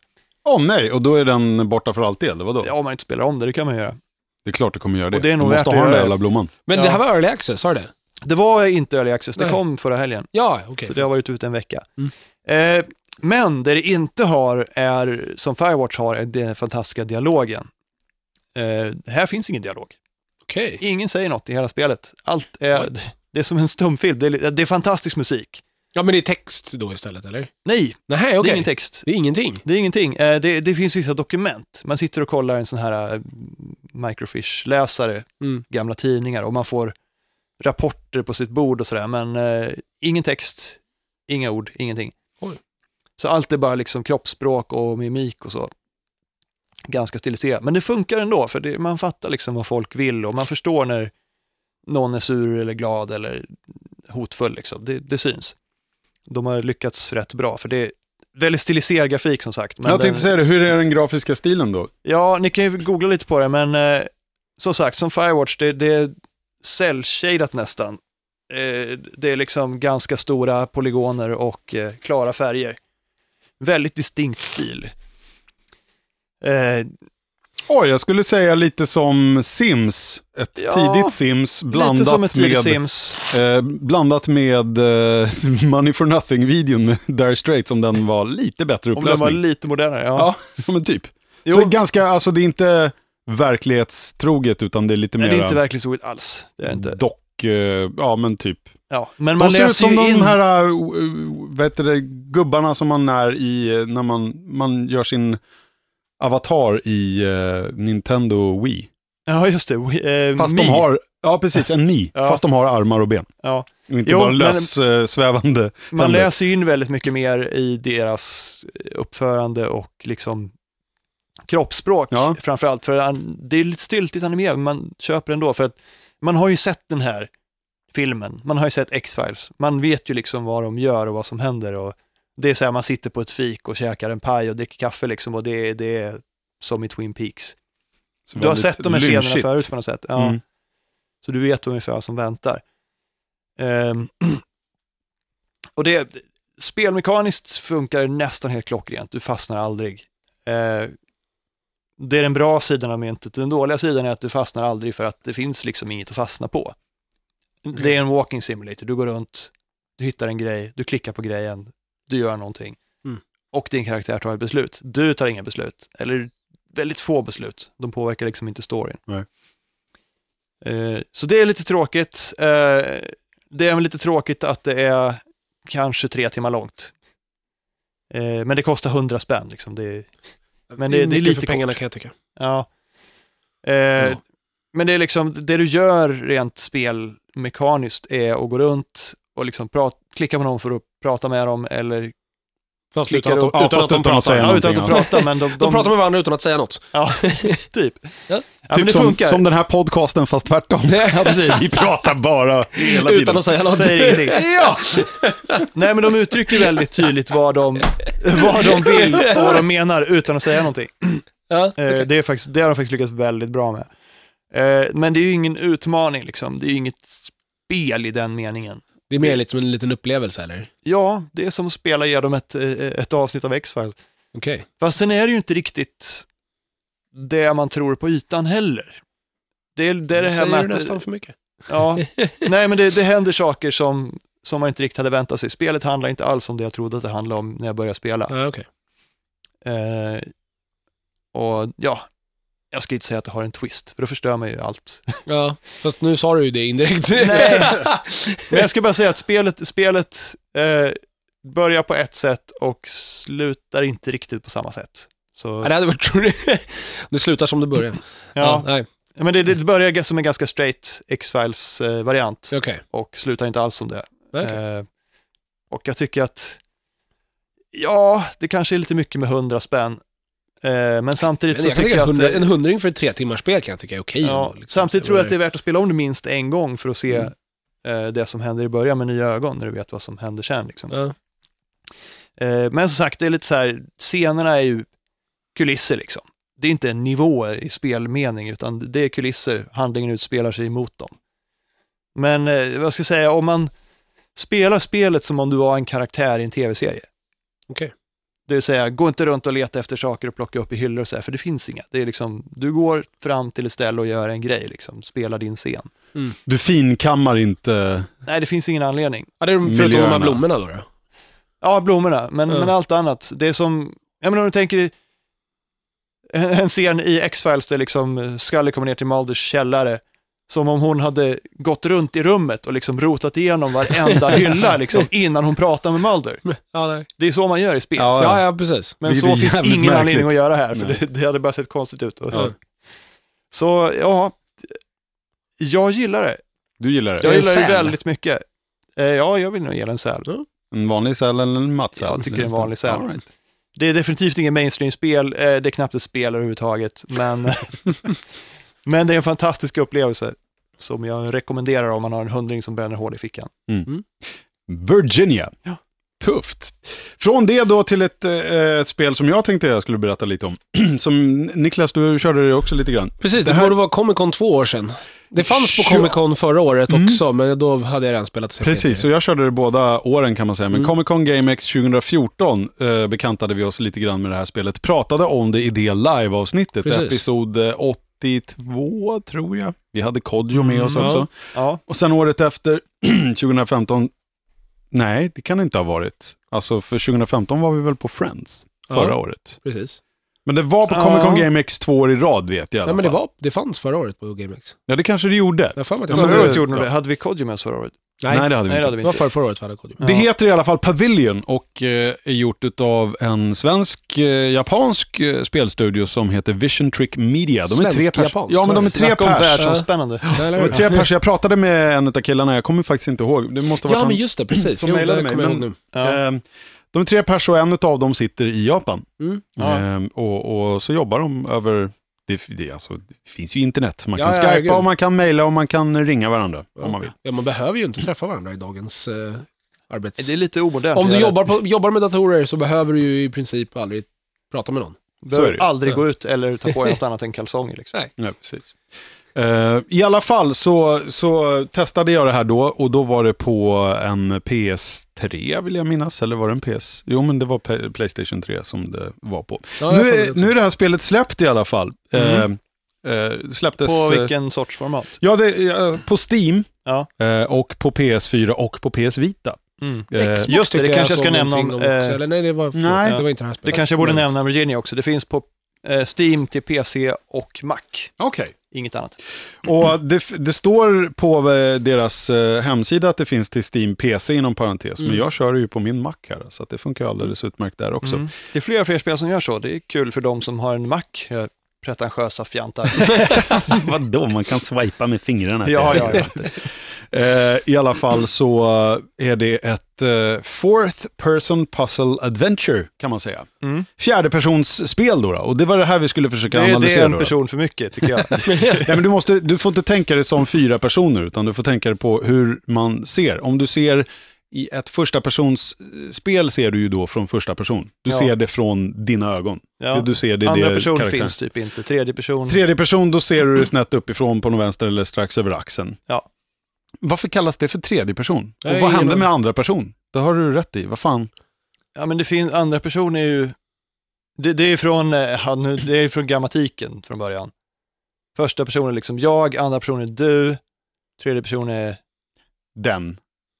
Nej, och då är den borta för alltid, eller vadå? Ja, om man inte spelar om det kan man göra. Det är klart du kommer göra det. Och det är nog värt att ha den där jävla blomman. Men det här var early access, har det? Det var inte early access, det kom förra helgen. Ja, okej. Så det har varit ute en vecka. Mm. Men det inte har är, som Firewatch har, är den fantastiska dialogen. Här finns ingen dialog. Okay. Ingen säger något i hela spelet. Allt är, det är som en stumfilm. Det är fantastisk musik. Ja, men det är text då istället, eller? Nej, det är ingen text. Det är ingenting. Det finns vissa dokument. Man sitter och kollar en sån här microfiche-läsare, gamla tidningar, och man får rapporter på sitt bord och sådär, men ingen text, inga ord, ingenting. Så allt är bara liksom kroppsspråk och mimik och så. Ganska stiliserat. Men det funkar ändå, för det, man fattar liksom vad folk vill och man förstår när någon är sur eller glad eller hotfull liksom. Det syns. De har lyckats rätt bra, för det är väldigt stiliserad grafik som sagt. Men jag tänkte säga det, hur är den grafiska stilen då? Ja, ni kan ju googla lite på det, men som sagt, som Firewatch, det är cell-shadat nästan. Det är liksom ganska stora polygoner och klara färger. Väldigt distinkt stil. Jag skulle säga lite som Sims. Ett tidigt Sims blandat med Money for Nothing-videon med Dire Straits, om den var lite bättre upplösning. Om den var lite modernare, ja. Ja, men typ. Jo. Så ganska, alltså det är inte verklighetstroget, utan det är lite mer... Nej, det är inte verklighetstroget alls. Det är inte. Dock, ja men typ. Ja, men man ser ut som de här gubbarna som man är i när man gör sin... avatar i Nintendo Wii. Ja, just det. Fast de har... Ja, precis. En Mi. Ja. Fast de har armar och ben. Ja. Och inte bara lössvävande man läser in väldigt mycket mer i deras uppförande och liksom kroppsspråk framförallt. För det är lite styltigt animerat, men man köper ändå. För att man har ju sett den här filmen. Man har ju sett X-Files. Man vet ju liksom vad de gör och vad som händer och... Det är så här, man sitter på ett fik och käkar en paj och dricker kaffe liksom, och det är som i Twin Peaks. Så du har sett de här scenerna förut på något sätt. Ja. Mm. Så du vet ungefär vad som väntar. Och det spelmekaniskt funkar nästan helt klockrent. Du fastnar aldrig. Det är den bra sidan av myntet. Den dåliga sidan är att du fastnar aldrig, för att det finns liksom inget att fastna på. Mm. Det är en walking simulator. Du går runt, du hittar en grej, du klickar på grejen. Du gör någonting. Mm. Och din karaktär tar ett beslut. Du tar inga beslut. Eller väldigt få beslut. De påverkar liksom inte storyn. Nej. Så det är lite tråkigt. Det är lite tråkigt att det är kanske 3 timmar långt. Men det kostar 100 spänn. Liksom. Men det är lite för pengarna kan jag tycka. Ja. Men det är liksom, det du gör rent spelmekaniskt är att gå runt och liksom klicka på någon för att prata med dem, eller fast utan att prata, men de pratar med varandra utan att säga något. Ja, typ. Ja. Ja, typ som den här podcasten, fast tvärtom. Ja, precis. Vi pratar bara hela tiden. Utan att säga något. Ja. Nej, men de uttrycker väldigt tydligt vad de vill och vad de menar utan att säga någonting. Ja, okay. Det har de faktiskt lyckats väldigt bra med. Men det är ju ingen utmaning liksom. Det är ju inget spel i den meningen. Det är mer lite som en liten upplevelse, eller? Ja, det är som att spela genom ett avsnitt av X-Files. Okay. Fast sen är det ju inte riktigt det man tror på ytan heller. Det är det här med att... nästan för mycket. Ja, nej men det händer saker som man inte riktigt hade väntat sig. Spelet handlar inte alls om det jag trodde att det handlade om när jag började spela. Ah, okay. Och ja... Jag ska inte säga att det har en twist, för då förstör man ju allt. Ja, fast nu sa du ju det indirekt. Nej, men jag ska bara säga att spelet börjar på ett sätt och slutar inte riktigt på samma sätt. Så... Nej, det hade varit roligt. Det slutar som det börjar. Ja, nej. Men det börjar som en ganska straight X-Files-variant. Okay. Och slutar inte alls som det. Okay. Och jag tycker att det kanske är lite mycket med 100 spänn. Men samtidigt så tycker jag att en 100-ring för ett 3 timmars spel kan jag tycka är okej. Ja, liksom. Samtidigt tror jag att det är värt att spela om det minst en gång för att se det som händer i början med nya ögon, när du vet vad som händer sen liksom. Men som sagt, det är lite så här, scenerna är ju kulisser liksom. Det är inte en nivå i spelmening, utan det är kulisser, handlingen utspelar sig emot dem. Men vad ska jag säga, om man spelar spelet som om du var en karaktär i en tv-serie. Okej. Okay. Det vill säga, gå inte runt och leta efter saker och plocka upp i hyllor och så här, för det finns inga. Det är liksom, du går fram till ett ställe och gör en grej, liksom, spela din scen. Mm. Du finkammar inte... Nej, det finns ingen anledning. Ja, det är förutom de här blommorna då? Ja, blommorna, men allt annat. Det är som, jag menar, om du tänker en scen i X-Files där liksom Scully kommer ner till Mulders källare, som om hon hade gått runt i rummet och liksom rotat igenom varenda hylla liksom, innan hon pratar med Mulder. Ja, nej. Det är så man gör i spel. Ja, precis. Men så finns ingen anledning att göra här, för det hade bara sett konstigt ut. Ja. Så jag gillar det. Du gillar det? Jag gillar det väldigt mycket. Ja, jag vill nog ge en säl. En vanlig cell eller en mattcell? Jag tycker en vanlig cell. Right. Det är definitivt ingen mainstream-spel. Det är knappt ett spel överhuvudtaget. Men, men det är en fantastisk upplevelse som jag rekommenderar om man har en hundring som bränner hål i fickan. Mm. Virginia. Ja. Tufft. Från det då till ett spel som jag tänkte jag skulle berätta lite om. Som Niklas, du körde det också lite grann. Precis, det här... borde vara Comic-Con 2 år sedan. Det fanns på Comic-Con förra året också, men då hade jag redan spelat. Precis, och jag körde det båda åren kan man säga. Men Comic-Con GameX 2014 bekantade vi oss lite grann med det här spelet. Pratade om det i det live-avsnittet, episod 82 tror jag. Vi hade Kodjo med oss också. Ja. Och sen året efter, 2015... Nej, det kan det inte ha varit. Alltså för 2015 var vi väl på Friends förra året. Precis. Men det var på Comic-Con GameX 2 år i rad vet jag i alla fall. Men det fanns förra året på GameX. Ja, det kanske det gjorde. Det hade vi Kodjo med förra året. Nej, det hade vi inte. Det var förra året vi hade Kodjo. Det heter i alla fall Pavilion och är gjort av en svensk-japansk spelstudio som heter Vision Trick Media. De är svensk-japansk? Ja, men de är tre pers. Spännande. De är tre pers. Jag pratade med en av killarna, jag kommer faktiskt inte ihåg. Det måste ha varit precis. Som mejlade mig. De är tre pers och en av dem sitter i Japan. Och så jobbar de över... Det finns ju internet. Man kan skypa och man kan mejla och man kan ringa varandra om man vill. Ja, man behöver ju inte träffa varandra i dagens arbets... Det är lite omodernt. Om du jobbar med datorer så behöver du ju i princip aldrig prata med någon. Du behöver aldrig gå ut eller ta på något annat än kalsonger. Liksom. Nej, precis. I alla fall så testade jag det här då och då var det på en PS3 vill jag minnas, eller var det en PS? Jo, men det var PlayStation 3 som det var på. Ja, nu är det här spelet släppt i alla fall. Släpptes, på vilken sorts format? Ja, på Steam och på PS4 och på PS Vita. Xbox, just det kanske jag ska nämna om. Eller nej, det var inte det här spelet. Det kanske jag borde nämna Virginia också. Det finns på Steam till PC och Mac. Okej. Inget annat. Och det står på deras hemsida att det finns till Steam PC inom parentes. Men jag kör ju på min Mac här så att det funkar alldeles utmärkt där också. Det är fler spel som gör så. Det är kul för de som har en Mac. Pretentiösa fjantar. Vadå? Man kan swipa med fingrarna. Ja. I alla fall så är det ett fourth person puzzle adventure kan man säga. Fjärde persons spel då. Och det var det här vi skulle försöka analysera. Det är en person för mycket tycker jag. Ja, men du får inte tänka det som fyra personer utan du får tänka det på hur man ser. Om du ser i ett första persons spel ser du ju då från första person. Du ser det från dina ögon. Ja. Du ser det andra person karaktären. Finns typ inte. Tredje person då ser du det snett uppifrån på någon vänster eller strax över axeln. Ja. Varför kallas det för tredje person? Och vad händer med andra person? Det har du rätt i. Vad fan? Ja, men det finns andra person är ju det är från grammatiken från början. Första personen är liksom jag, andra personen är du, tredje personen är den,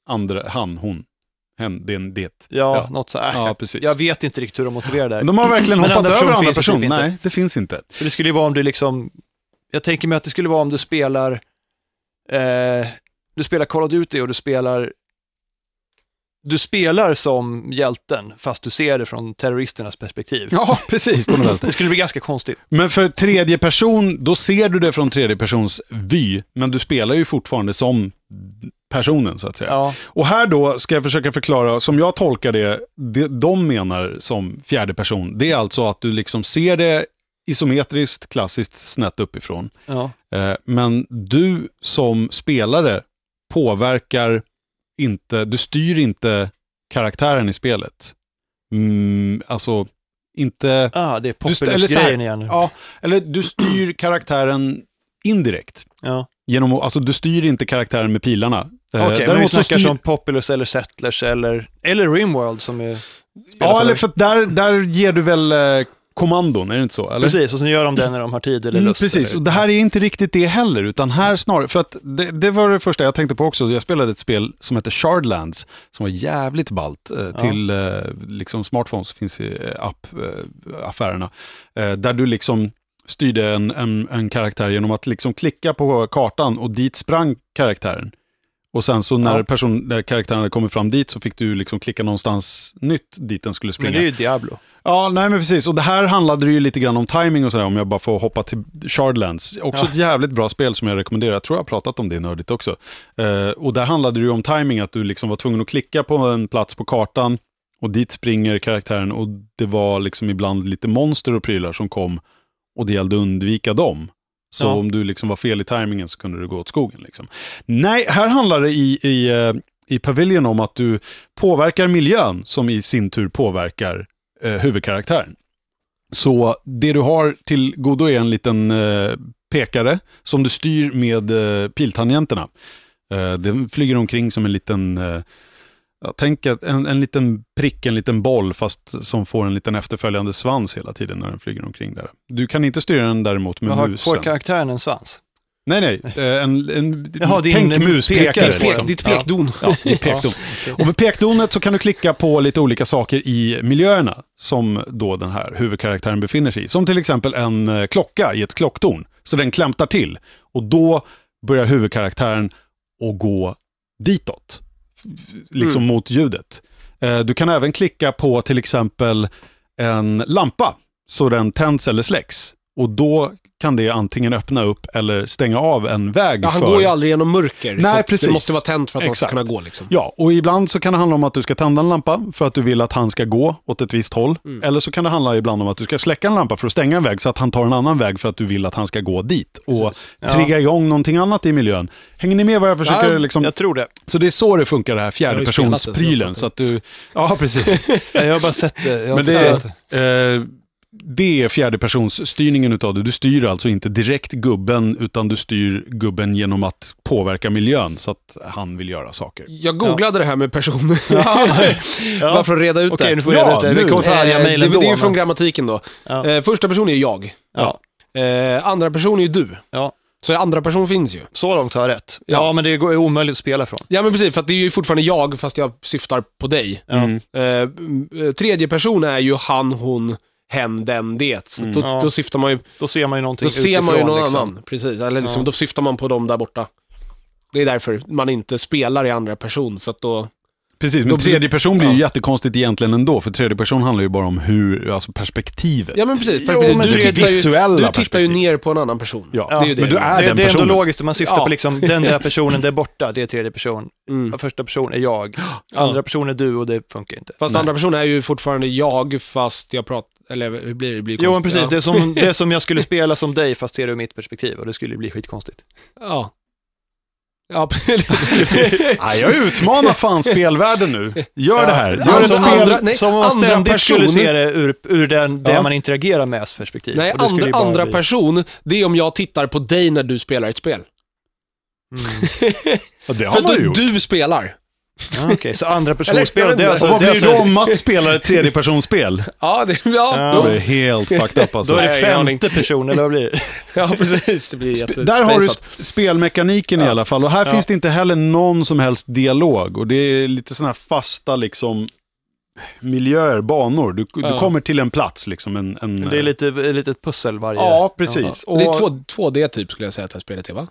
andra han, hon. Hen, den, det. Ja, något så här. Ja, precis. Jag vet inte riktigt hur de motiverar det här. De har verkligen hoppat över andra person. Typ nej, det finns inte. För det skulle ju vara om du liksom jag tänker mig att det skulle vara om du spelar Call of Duty och du spelar som hjälten fast du ser det från terroristernas perspektiv. Ja, precis på något sätt. Det skulle bli ganska konstigt. Men för tredje person då ser du det från tredje persons vy, men du spelar ju fortfarande som personen så att säga. Ja. Och här då ska jag försöka förklara som jag tolkar det de menar som fjärde person. Det är alltså att du liksom ser det isometriskt, klassiskt, snett uppifrån. Ja. Men du som spelare påverkar inte, du styr inte karaktären i spelet. Alltså inte... Ah, det är populars-grejen igen. Ja, eller du styr karaktären indirekt. Ja. Alltså du styr inte karaktären med pilarna. Okej, men vi snackar som Populous eller Settlers eller Rimworld som är... Ja, eller för att där ger du väl... kommandon, är det inte så? Eller? Precis, och sen gör de det när de har tid eller lust. Precis, och det här är inte riktigt det heller, utan här snarare, för att det var det första jag tänkte på också, jag spelade ett spel som heter Shardlands, som var jävligt ballt till liksom smartphones, finns i app-affärerna, där du liksom styrde en karaktär genom att liksom klicka på kartan och dit sprang karaktären. Och sen så när karaktären hade kommit fram dit så fick du liksom klicka någonstans nytt dit den skulle springa. Men det är ju Diablo. Ja, nej men precis. Och det här handlade ju lite grann om timing och sådär, om jag bara får hoppa till Shardlands. Också ett jävligt bra spel som jag rekommenderar. Jag tror jag har pratat om det i Nördit också. Och där handlade det ju om timing, att du liksom var tvungen att klicka på en plats på kartan och dit springer karaktären, och det var liksom ibland lite monster och prylar som kom och det gällde att undvika dem. Så om du liksom var fel i tajmingen så kunde du gå åt skogen liksom. Nej, här handlar det i Pavilion om att du påverkar miljön som i sin tur påverkar huvudkaraktären. Så det du har till godo är en liten pekare som du styr med piltangenterna. Den flyger omkring som en liten... tänk att en liten prick, en liten boll, fast som får en liten efterföljande svans hela tiden när den flyger omkring där. Du kan inte styra den däremot med musen. Får karaktären en svans? Nej. Tänk muspekare. Ditt pekdon. Och med pekdonet så kan du klicka på lite olika saker i miljöerna som då den här huvudkaraktären befinner sig i. Som till exempel en klocka i ett klocktorn. Så den klämtar till. Och då börjar huvudkaraktären att gå ditåt. Liksom mot ljudet. Du kan även klicka på till exempel en lampa så den tänds eller släcks, och då kan det antingen öppna upp eller stänga av en väg. Ja, han går ju aldrig genom mörker. Nej, så det måste vara tänt för att han ska kunna gå liksom. Ja, och ibland så kan det handla om att du ska tända en lampa för att du vill att han ska gå åt ett visst håll. Mm. Eller så kan det handla ibland om att du ska släcka en lampa för att stänga en väg så att han tar en annan väg för att du vill att han ska gå dit. Och trigga igång någonting annat i miljön. Hänger ni med vad jag försöker liksom? Jag tror det. Så det är så det funkar, det här fjärdepersonsprylen. Så att du... Ja, precis. Jag har bara sett det. Men det är fjärdepersonsstyrningen utav det. Du styr alltså inte direkt gubben, utan du styr gubben genom att påverka miljön så att han vill göra saker. Jag googlade det här med personer. Bara för att reda ut det. Det är ju från grammatiken då. Första person är jag. Andra person är ju du. Ja. Så andra person finns ju. Så långt har jag rätt. Ja, men det är omöjligt att spela från. Ja, men precis, för att det är ju fortfarande jag, fast jag syftar på dig. Tredje person är ju han, hon, hen, den, det. Så då syftar man ju... Då ser man ju någonting utifrån. Då ser man ju någon annan, precis. Eller liksom, då syftar man på dem där borta. Det är därför man inte spelar i andra person, för att då... Precis, men tredje person blir ju jättekonstigt egentligen ändå, för tredje person handlar ju bara om hur, alltså perspektivet. Ja, men precis. Du tittar ju ner på en annan person. Ja. Det är ju det. Men du är den personen. Det är ändå logiskt, man syftar på liksom den där personen där borta, det är tredje person. Första person är jag, andra person är du, och det funkar inte. Fast andra person är ju fortfarande jag, fast jag pratar, eller hur blir det? Jo, men precis, det är som jag skulle spela som dig, fast ser du mitt perspektiv, och det skulle bli skitkonstigt. Ja. Ja, jag utmanar fan spelvärlden nu. Gör det här. Gör som ett spel som man ständigt skulle se det ur det man interagerar med perspektiv. Nej, andra person, det är om jag tittar på dig när du spelar ett spel. Det har för då du spelar. Okej, så andra personspel. Vad blir det om Mats spelar ett tredje personspel? Det är helt fucked up alltså. Då är det femte person, eller vad blir det? Ja, precis, det blir där har du spelmekaniken i alla fall. Och här finns det inte heller någon som helst dialog. Och det är lite sådana här fasta liksom miljöer, banor. Du kommer till en plats liksom, en det är lite ett pussel varje. Ja, precis. Och det är 2D typ, skulle jag säga att det här spelet är, va?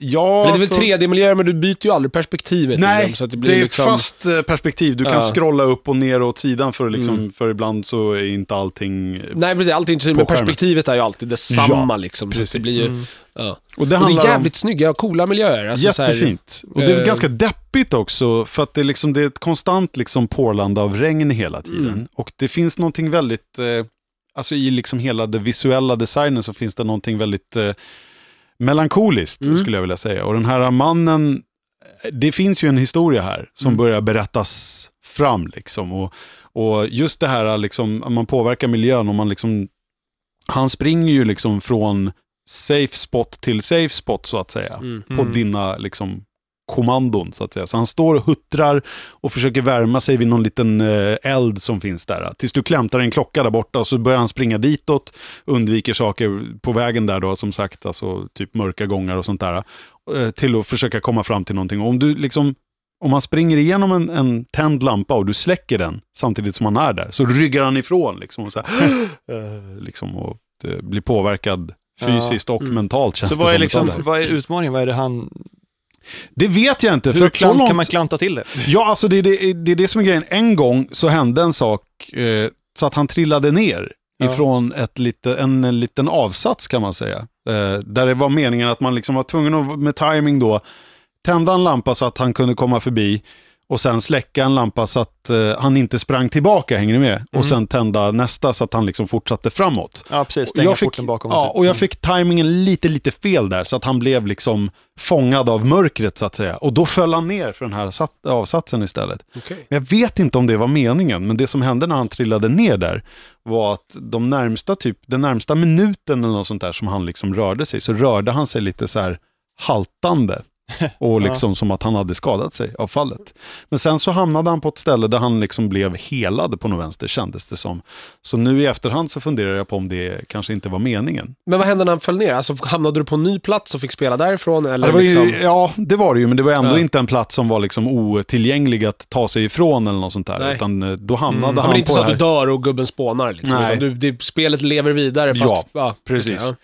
Ja, men det är väl 3D-miljöer, men du byter ju aldrig perspektivet. Nej, dem, så att det blir liksom... ett fast perspektiv. Du kan scrolla upp och ner åt sidan för, liksom, för ibland så är inte allting. Nej, precis, allting, men perspektivet är ju alltid detsamma liksom, så det blir ju... Och det är jävligt snygga och coola miljöer alltså, jättefint. Och det är ganska deppigt också, för att det är, liksom, det är ett konstant liksom pålande av regn hela tiden. Och det finns någonting väldigt alltså i liksom hela det visuella designen så finns det någonting väldigt melankoliskt skulle jag vilja säga. Och den här mannen, det finns ju en historia här som börjar berättas fram liksom, och just det här liksom, man påverkar miljön och man liksom, han springer ju liksom från safe spot till safe spot så att säga, på dina liksom kommandon så att säga. Så han står och huttrar och försöker värma sig vid någon liten eld som finns där. Tills du klämtar en klocka där borta, och så börjar han springa ditåt, undviker saker på vägen där då, som sagt, alltså typ mörka gångar och sånt där, till att försöka komma fram till någonting. Och om du liksom, om han springer igenom en tänd lampa och du släcker den samtidigt som han är där, så ryggar han ifrån liksom, och så här, liksom, och blir påverkad fysiskt och mentalt, känns det som. Så vad är utmaningen? Vad är det han Det vet jag inte. Hur för klant, långt... kan man klanta till det? Ja, alltså det är det som är grejen. En gång så hände en sak så att han trillade ner ifrån en liten avsats kan man säga. Där det var meningen att man liksom var tvungen att med timing då tända en lampa så att han kunde komma förbi och sen släcka en lampa så att han inte sprang tillbaka, hänger ni med? Och sen tända nästa så att han liksom fortsatte framåt. Ja, precis. Stänga porten bakom. Ja, och jag fick tajmingen lite fel där så att han blev liksom fångad av mörkret så att säga. Och då föll han ner för den här avsatsen istället. Okay. Jag vet inte om det var meningen, men det som hände när han trillade ner där var att den närmsta minuten eller något sånt där som han liksom rörde sig, så rörde han sig lite så här haltande. Och liksom som att han hade skadat sig av fallet. Men sen så hamnade han på ett ställe där han liksom blev helad på något vänster, kändes det som. Så nu i efterhand så funderar jag på om det kanske inte var meningen. Men vad hände när han föll ner? Alltså hamnade du på en ny plats och fick spela därifrån? Eller det var ju, liksom... Ja, det var det ju. Men det var ändå inte en plats som var liksom otillgänglig att ta sig ifrån eller något sånt där. Nej. Utan då hamnade han på det här. Men det är inte så att du dör och gubben spånar liksom. Nej. Utan spelet lever vidare. Fast... Ja, precis. Ja.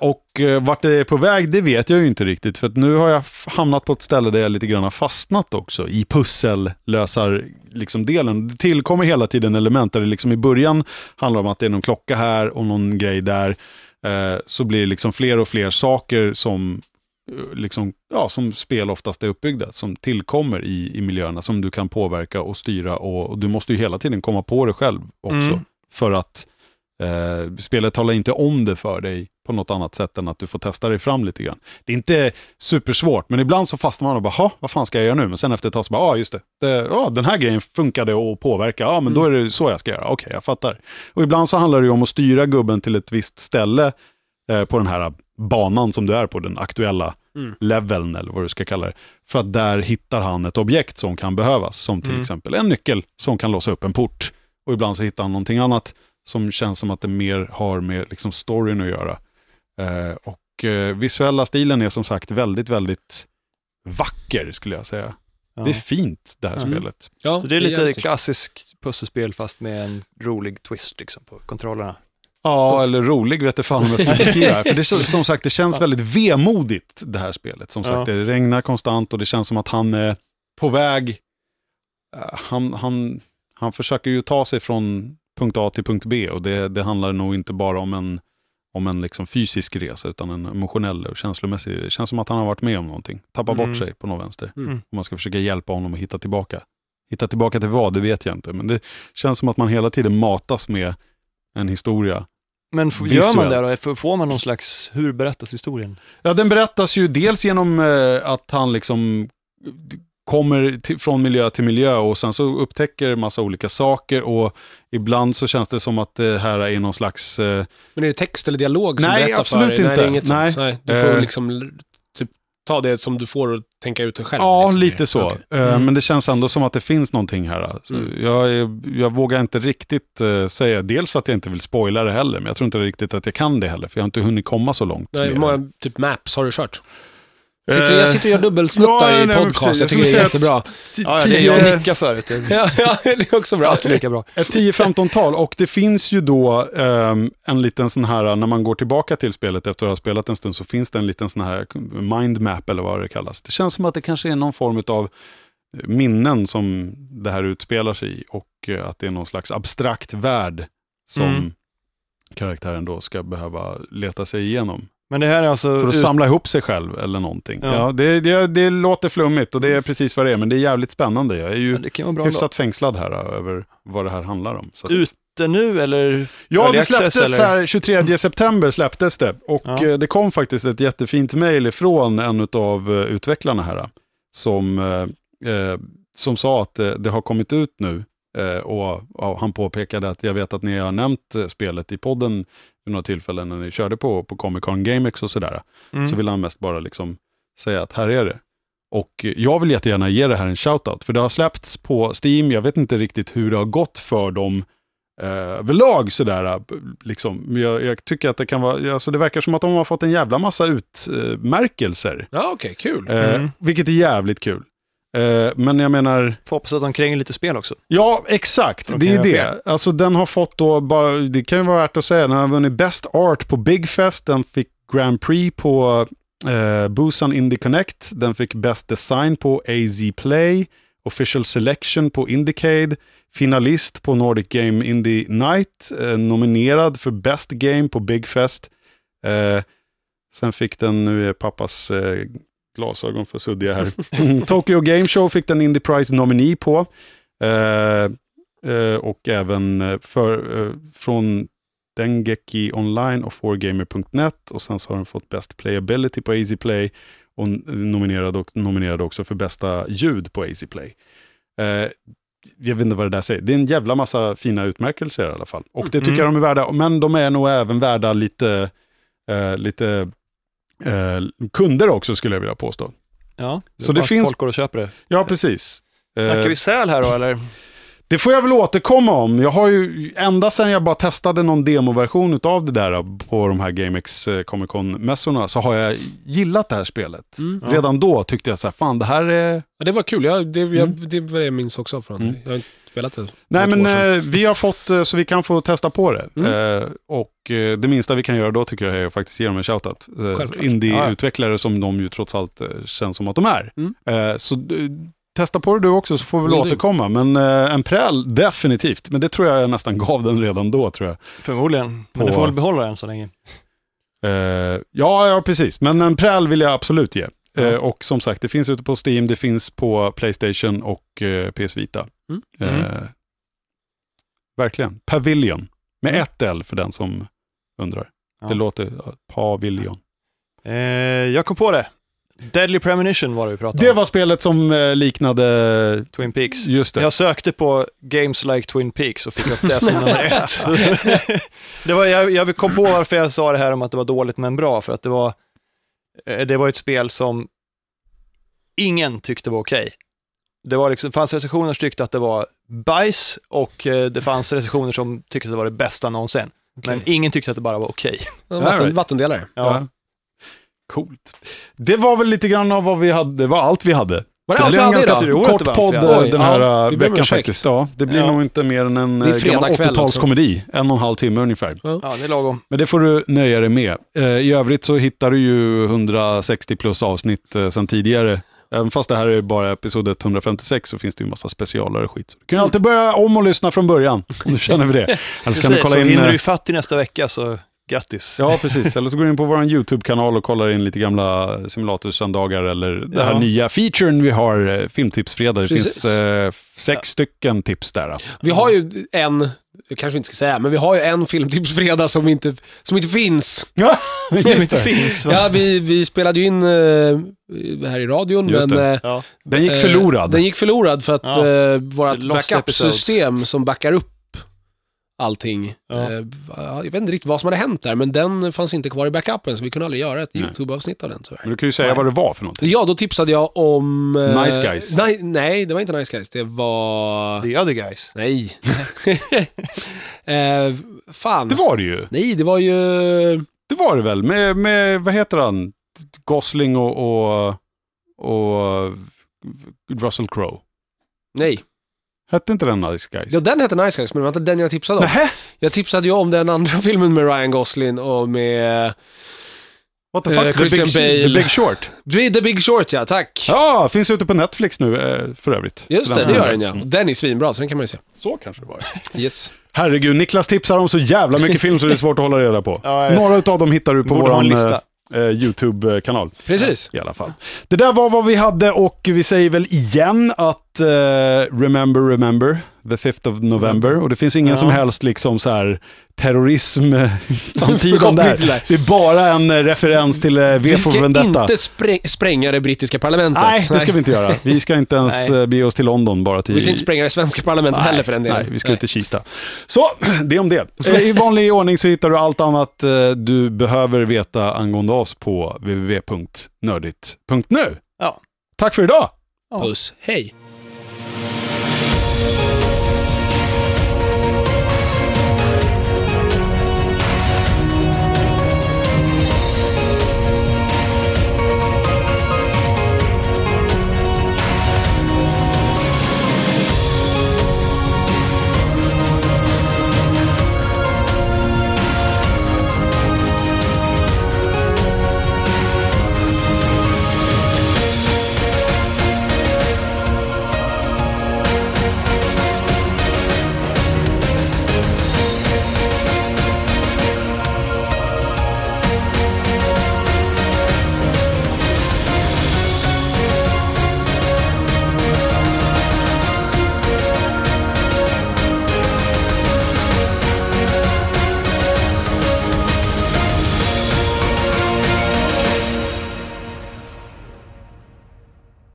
Och vart det är på väg, det vet jag ju inte riktigt. För att nu har jag hamnat på ett ställe där jag lite grann har fastnat också i pussellösar liksom delen. Det tillkommer hela tiden element där det liksom i början handlar om att det är någon klocka här och någon grej där. Så blir det liksom fler och fler saker som liksom, ja, som spel oftast är uppbyggda, som tillkommer i miljöerna som du kan påverka och styra, och du måste ju hela tiden komma på det själv också för att spelet talar inte om det för dig på något annat sätt än att du får testa dig fram lite grann. Det är inte supersvårt, men ibland så fastnar man och bara, vad fan ska jag göra nu? Men sen efter ett tag så bara, just det. Den här grejen funkade och påverka. Ja, men då är det så jag ska göra. Okej, jag fattar. Och ibland så handlar det ju om att styra gubben till ett visst ställe på den här banan som du är på, den aktuella leveln eller vad du ska kalla det. För att där hittar han ett objekt som kan behövas, som till exempel en nyckel som kan låsa upp en port. Och ibland så hittar han någonting annat som känns som att det mer har med liksom storyn att göra. Och visuella stilen är som sagt väldigt, väldigt vacker skulle jag säga. Ja. Det är fint det här spelet. Ja, så det är lite klassiskt pusselspel fast med en rolig twist liksom, på kontrollerna. Ja, eller rolig vet jag fan om jag ska beskriva här. För det, som sagt, det känns väldigt vemodigt det här spelet. Som sagt, det regnar konstant och det känns som att han är på väg. Han försöker ju ta sig från punkt A till punkt B, och det handlar nog inte bara om en liksom fysisk resa utan en emotionell och känslomässig. Det känns som att han har varit med om någonting. Tappar bort sig på någon vänster. Och man ska försöka hjälpa honom att hitta tillbaka. Hitta tillbaka till vad, det vet jag inte. Men det känns som att man hela tiden matas med en historia. Men gör man det då? Får man någon slags, hur berättas historien? Ja, den berättas ju dels genom att han liksom kommer från miljö till miljö och sen så upptäcker massa olika saker, och ibland så känns det som att det här är någon slags... Men är det text eller dialog som berättar för dig? Nej, absolut inte. Nej. Du får liksom typ ta det som du får och tänka ut det själv. Ja, liksom. Lite så. Okay. Men det känns ändå som att det finns någonting här. Alltså. Jag vågar inte riktigt säga, dels för att jag inte vill spoila det heller, men jag tror inte riktigt att jag kan det heller, för jag har inte hunnit komma så långt. Nej, hur många typ maps har du kört? Jag sitter och gör dubbelsnuttar i podcast. Jag tycker det är jättebra. Det är jag nickar förut. Det är också bra. Allt lika bra. 10-15-tal. Och det finns ju då en liten sån här, när man går tillbaka till spelet efter att ha spelat en stund, så finns det en liten sån här mindmap eller vad det kallas. Det känns som att det kanske är någon form av minnen som det här utspelar sig i, och att det är någon slags abstrakt värld som karaktären då ska behöva leta sig igenom. Men det här är alltså för att samla ihop sig själv eller någonting. Ja. Ja, det låter flummigt och det är precis vad det är, men det är jävligt spännande. Jag är ju hyfsat fängslad här över vad det här handlar om. Så att... Ute nu eller? Ja, det släpptes här 23 september släpptes det. Och det kom faktiskt ett jättefint mejl från en av utvecklarna här som sa att det har kommit ut nu. Och han påpekade att jag vet att ni har nämnt spelet i podden vid några tillfällen när ni körde på Comic-Con GameX och sådär. Så vill han mest bara liksom säga att här är det. Och jag vill jättegärna ge det här en shoutout, för det har släppts på Steam. Jag vet inte riktigt hur det har gått för dem överlag sådär liksom. Jag tycker att det kan vara, alltså det verkar som att de har fått en jävla massa utmärkelser. Ja, okej, kul. Vilket är jävligt kul. Men jag menar... Får hoppas att de kränger lite spel också. Ja, exakt. De det är det. Alltså den har fått då, bara, det kan ju vara värt att säga, den har vunnit Best Art på Big Fest, den fick Grand Prix på Busan Indie Connect, den fick Best Design på AZ Play, Official Selection på Indiecade, finalist på Nordic Game Indie Night, nominerad för Best Game på Big Fest. Sen fick den, nu är pappas glasögon för suddiga här. Tokyo Game Show fick den Indie Prize nominee på. Och även från Dengeki Online och 4gamer.net, och sen så har den fått Best Playability på AZ Play och nominerade också för bästa ljud på AZ Play. Jag vet inte vad det där säger. Det är en jävla massa fina utmärkelser i alla fall. Och det tycker jag de är värda, men de är nog även värda lite kunder också, skulle jag vilja påstå. Ja, det så det finns folk går och köper det. Ja, precis. Snackar vi säl här då, eller? Det får jag väl återkomma om. Jag har ju ända sedan jag bara testade någon demoversion utav det där på de här GameX Comic Con-mässorna, så har jag gillat det här spelet. Ja. Redan då tyckte jag så här, fan det här är... Ja, det var kul. Det var det jag minns också från. Jag har inte spelat det. Nej, men vi har fått, så vi kan få testa på det. Och det minsta vi kan göra då tycker jag är att faktiskt ge dem en shoutout. Indie-utvecklare som de ju trots allt känns som att de är. Så... Testa på det du också, så får vi återkomma. Men en präl, definitivt. Men det tror jag nästan gav den redan då, tror jag. Förmodligen. Men du får väl behålla den så länge. Ja, precis. Men en präl vill jag absolut ge. Och som sagt, det finns ute på Steam, det finns på PlayStation och PS Vita. Verkligen. Pavilion. Med ett L för den som undrar. Det låter Pavilion. Jag kom på det. Deadly Premonition var det vi pratade om. Det var spelet som liknade Twin Peaks. Just det. Jag sökte på Games Like Twin Peaks och fick upp det som nummer ett. Det var, jag kom på varför jag sa det här om att det var dåligt men bra, för att det var ett spel som ingen tyckte var okej. Det var liksom, fanns recensioner som tyckte att det var bajs, och det fanns recensioner som tyckte att det var det bästa någonsin. Okay. Men ingen tyckte att det bara var okej. Vattendelare. Ja. Coolt. Det var väl lite grann av vad vi hade. Det var allt vi hade. Det var en ganska kort podd den här veckan faktiskt. Ja, det blir nog inte mer än en 80-talskomedi. 1,5 timme ungefär. Ja, det är lagom. Men det får du nöja dig med. I övrigt så hittar du ju 160 plus avsnitt sedan tidigare. Även fast det här är bara episodet 156, så finns det ju en massa specialare skit. Du kan alltid börja om och lyssna från början om du känner för det. Eller kan du kolla in... så hinner du fatt i nästa vecka så... Grattis. Ja, precis. Eller så går du in på vår YouTube-kanal och kollar in lite gamla simulatorsöndagar eller det här nya featuren vi har, filmtipsfredag. Det finns 6 stycken tips där. Vi har ju en, kanske inte ska säga, men vi har ju en filmtipsfredag som inte finns. Ja, som inte finns. Ja, vi spelade ju in här i radion, men den gick förlorad. Den gick förlorad för att vårt backup-system som backar upp allting. Jag vet inte riktigt vad som hade hänt där, men den fanns inte kvar i backupen, så vi kunde aldrig göra ett YouTube-avsnitt av den. Men du kan ju säga vad det var för någonting. Ja, då tipsade jag om... Nice Guys. Nej, det var inte Nice Guys. Det var... The Other Guys. Nej. Fan. Det var det ju. Nej, det var ju... Det var det väl. Med vad heter han? Gosling och Russell Crowe. Nej. Hette inte den Nice Guys? Ja, den hette Nice Guys, men det var inte den jag tipsade om. Nähä? Jag tipsade ju om den andra filmen med Ryan Gosling och med... What the fuck? The Big Short. The Big Short, ja, tack. Ja, finns ute på Netflix nu för övrigt. Just det, det gör den, ja. Den är svinbra, så den kan man ju se. Så kanske det var. Yes. Herregud, Niklas tipsar om så jävla mycket film så det är svårt att hålla reda på. Ja, några av dem hittar du på vår lista. YouTube-kanal. Precis. I alla fall. Det där var vad vi hade, och vi säger väl igen att remember the 5th of November, och det finns ingen som helst liksom så här terrorism fantiden där. Det är bara en referens till V för Vendetta. Vi ska inte spränga det brittiska parlamentet. Nej, det ska vi inte göra. Vi ska inte ens be oss till London bara till... Vi ska inte spränga det svenska parlamentet heller för den delen. Nej, vi ska inte Kista. Så, det om det. I vanlig ordning så hittar du allt annat du behöver veta angående oss på www.nördit.nu. Ja. Tack för idag. Puss. Hej.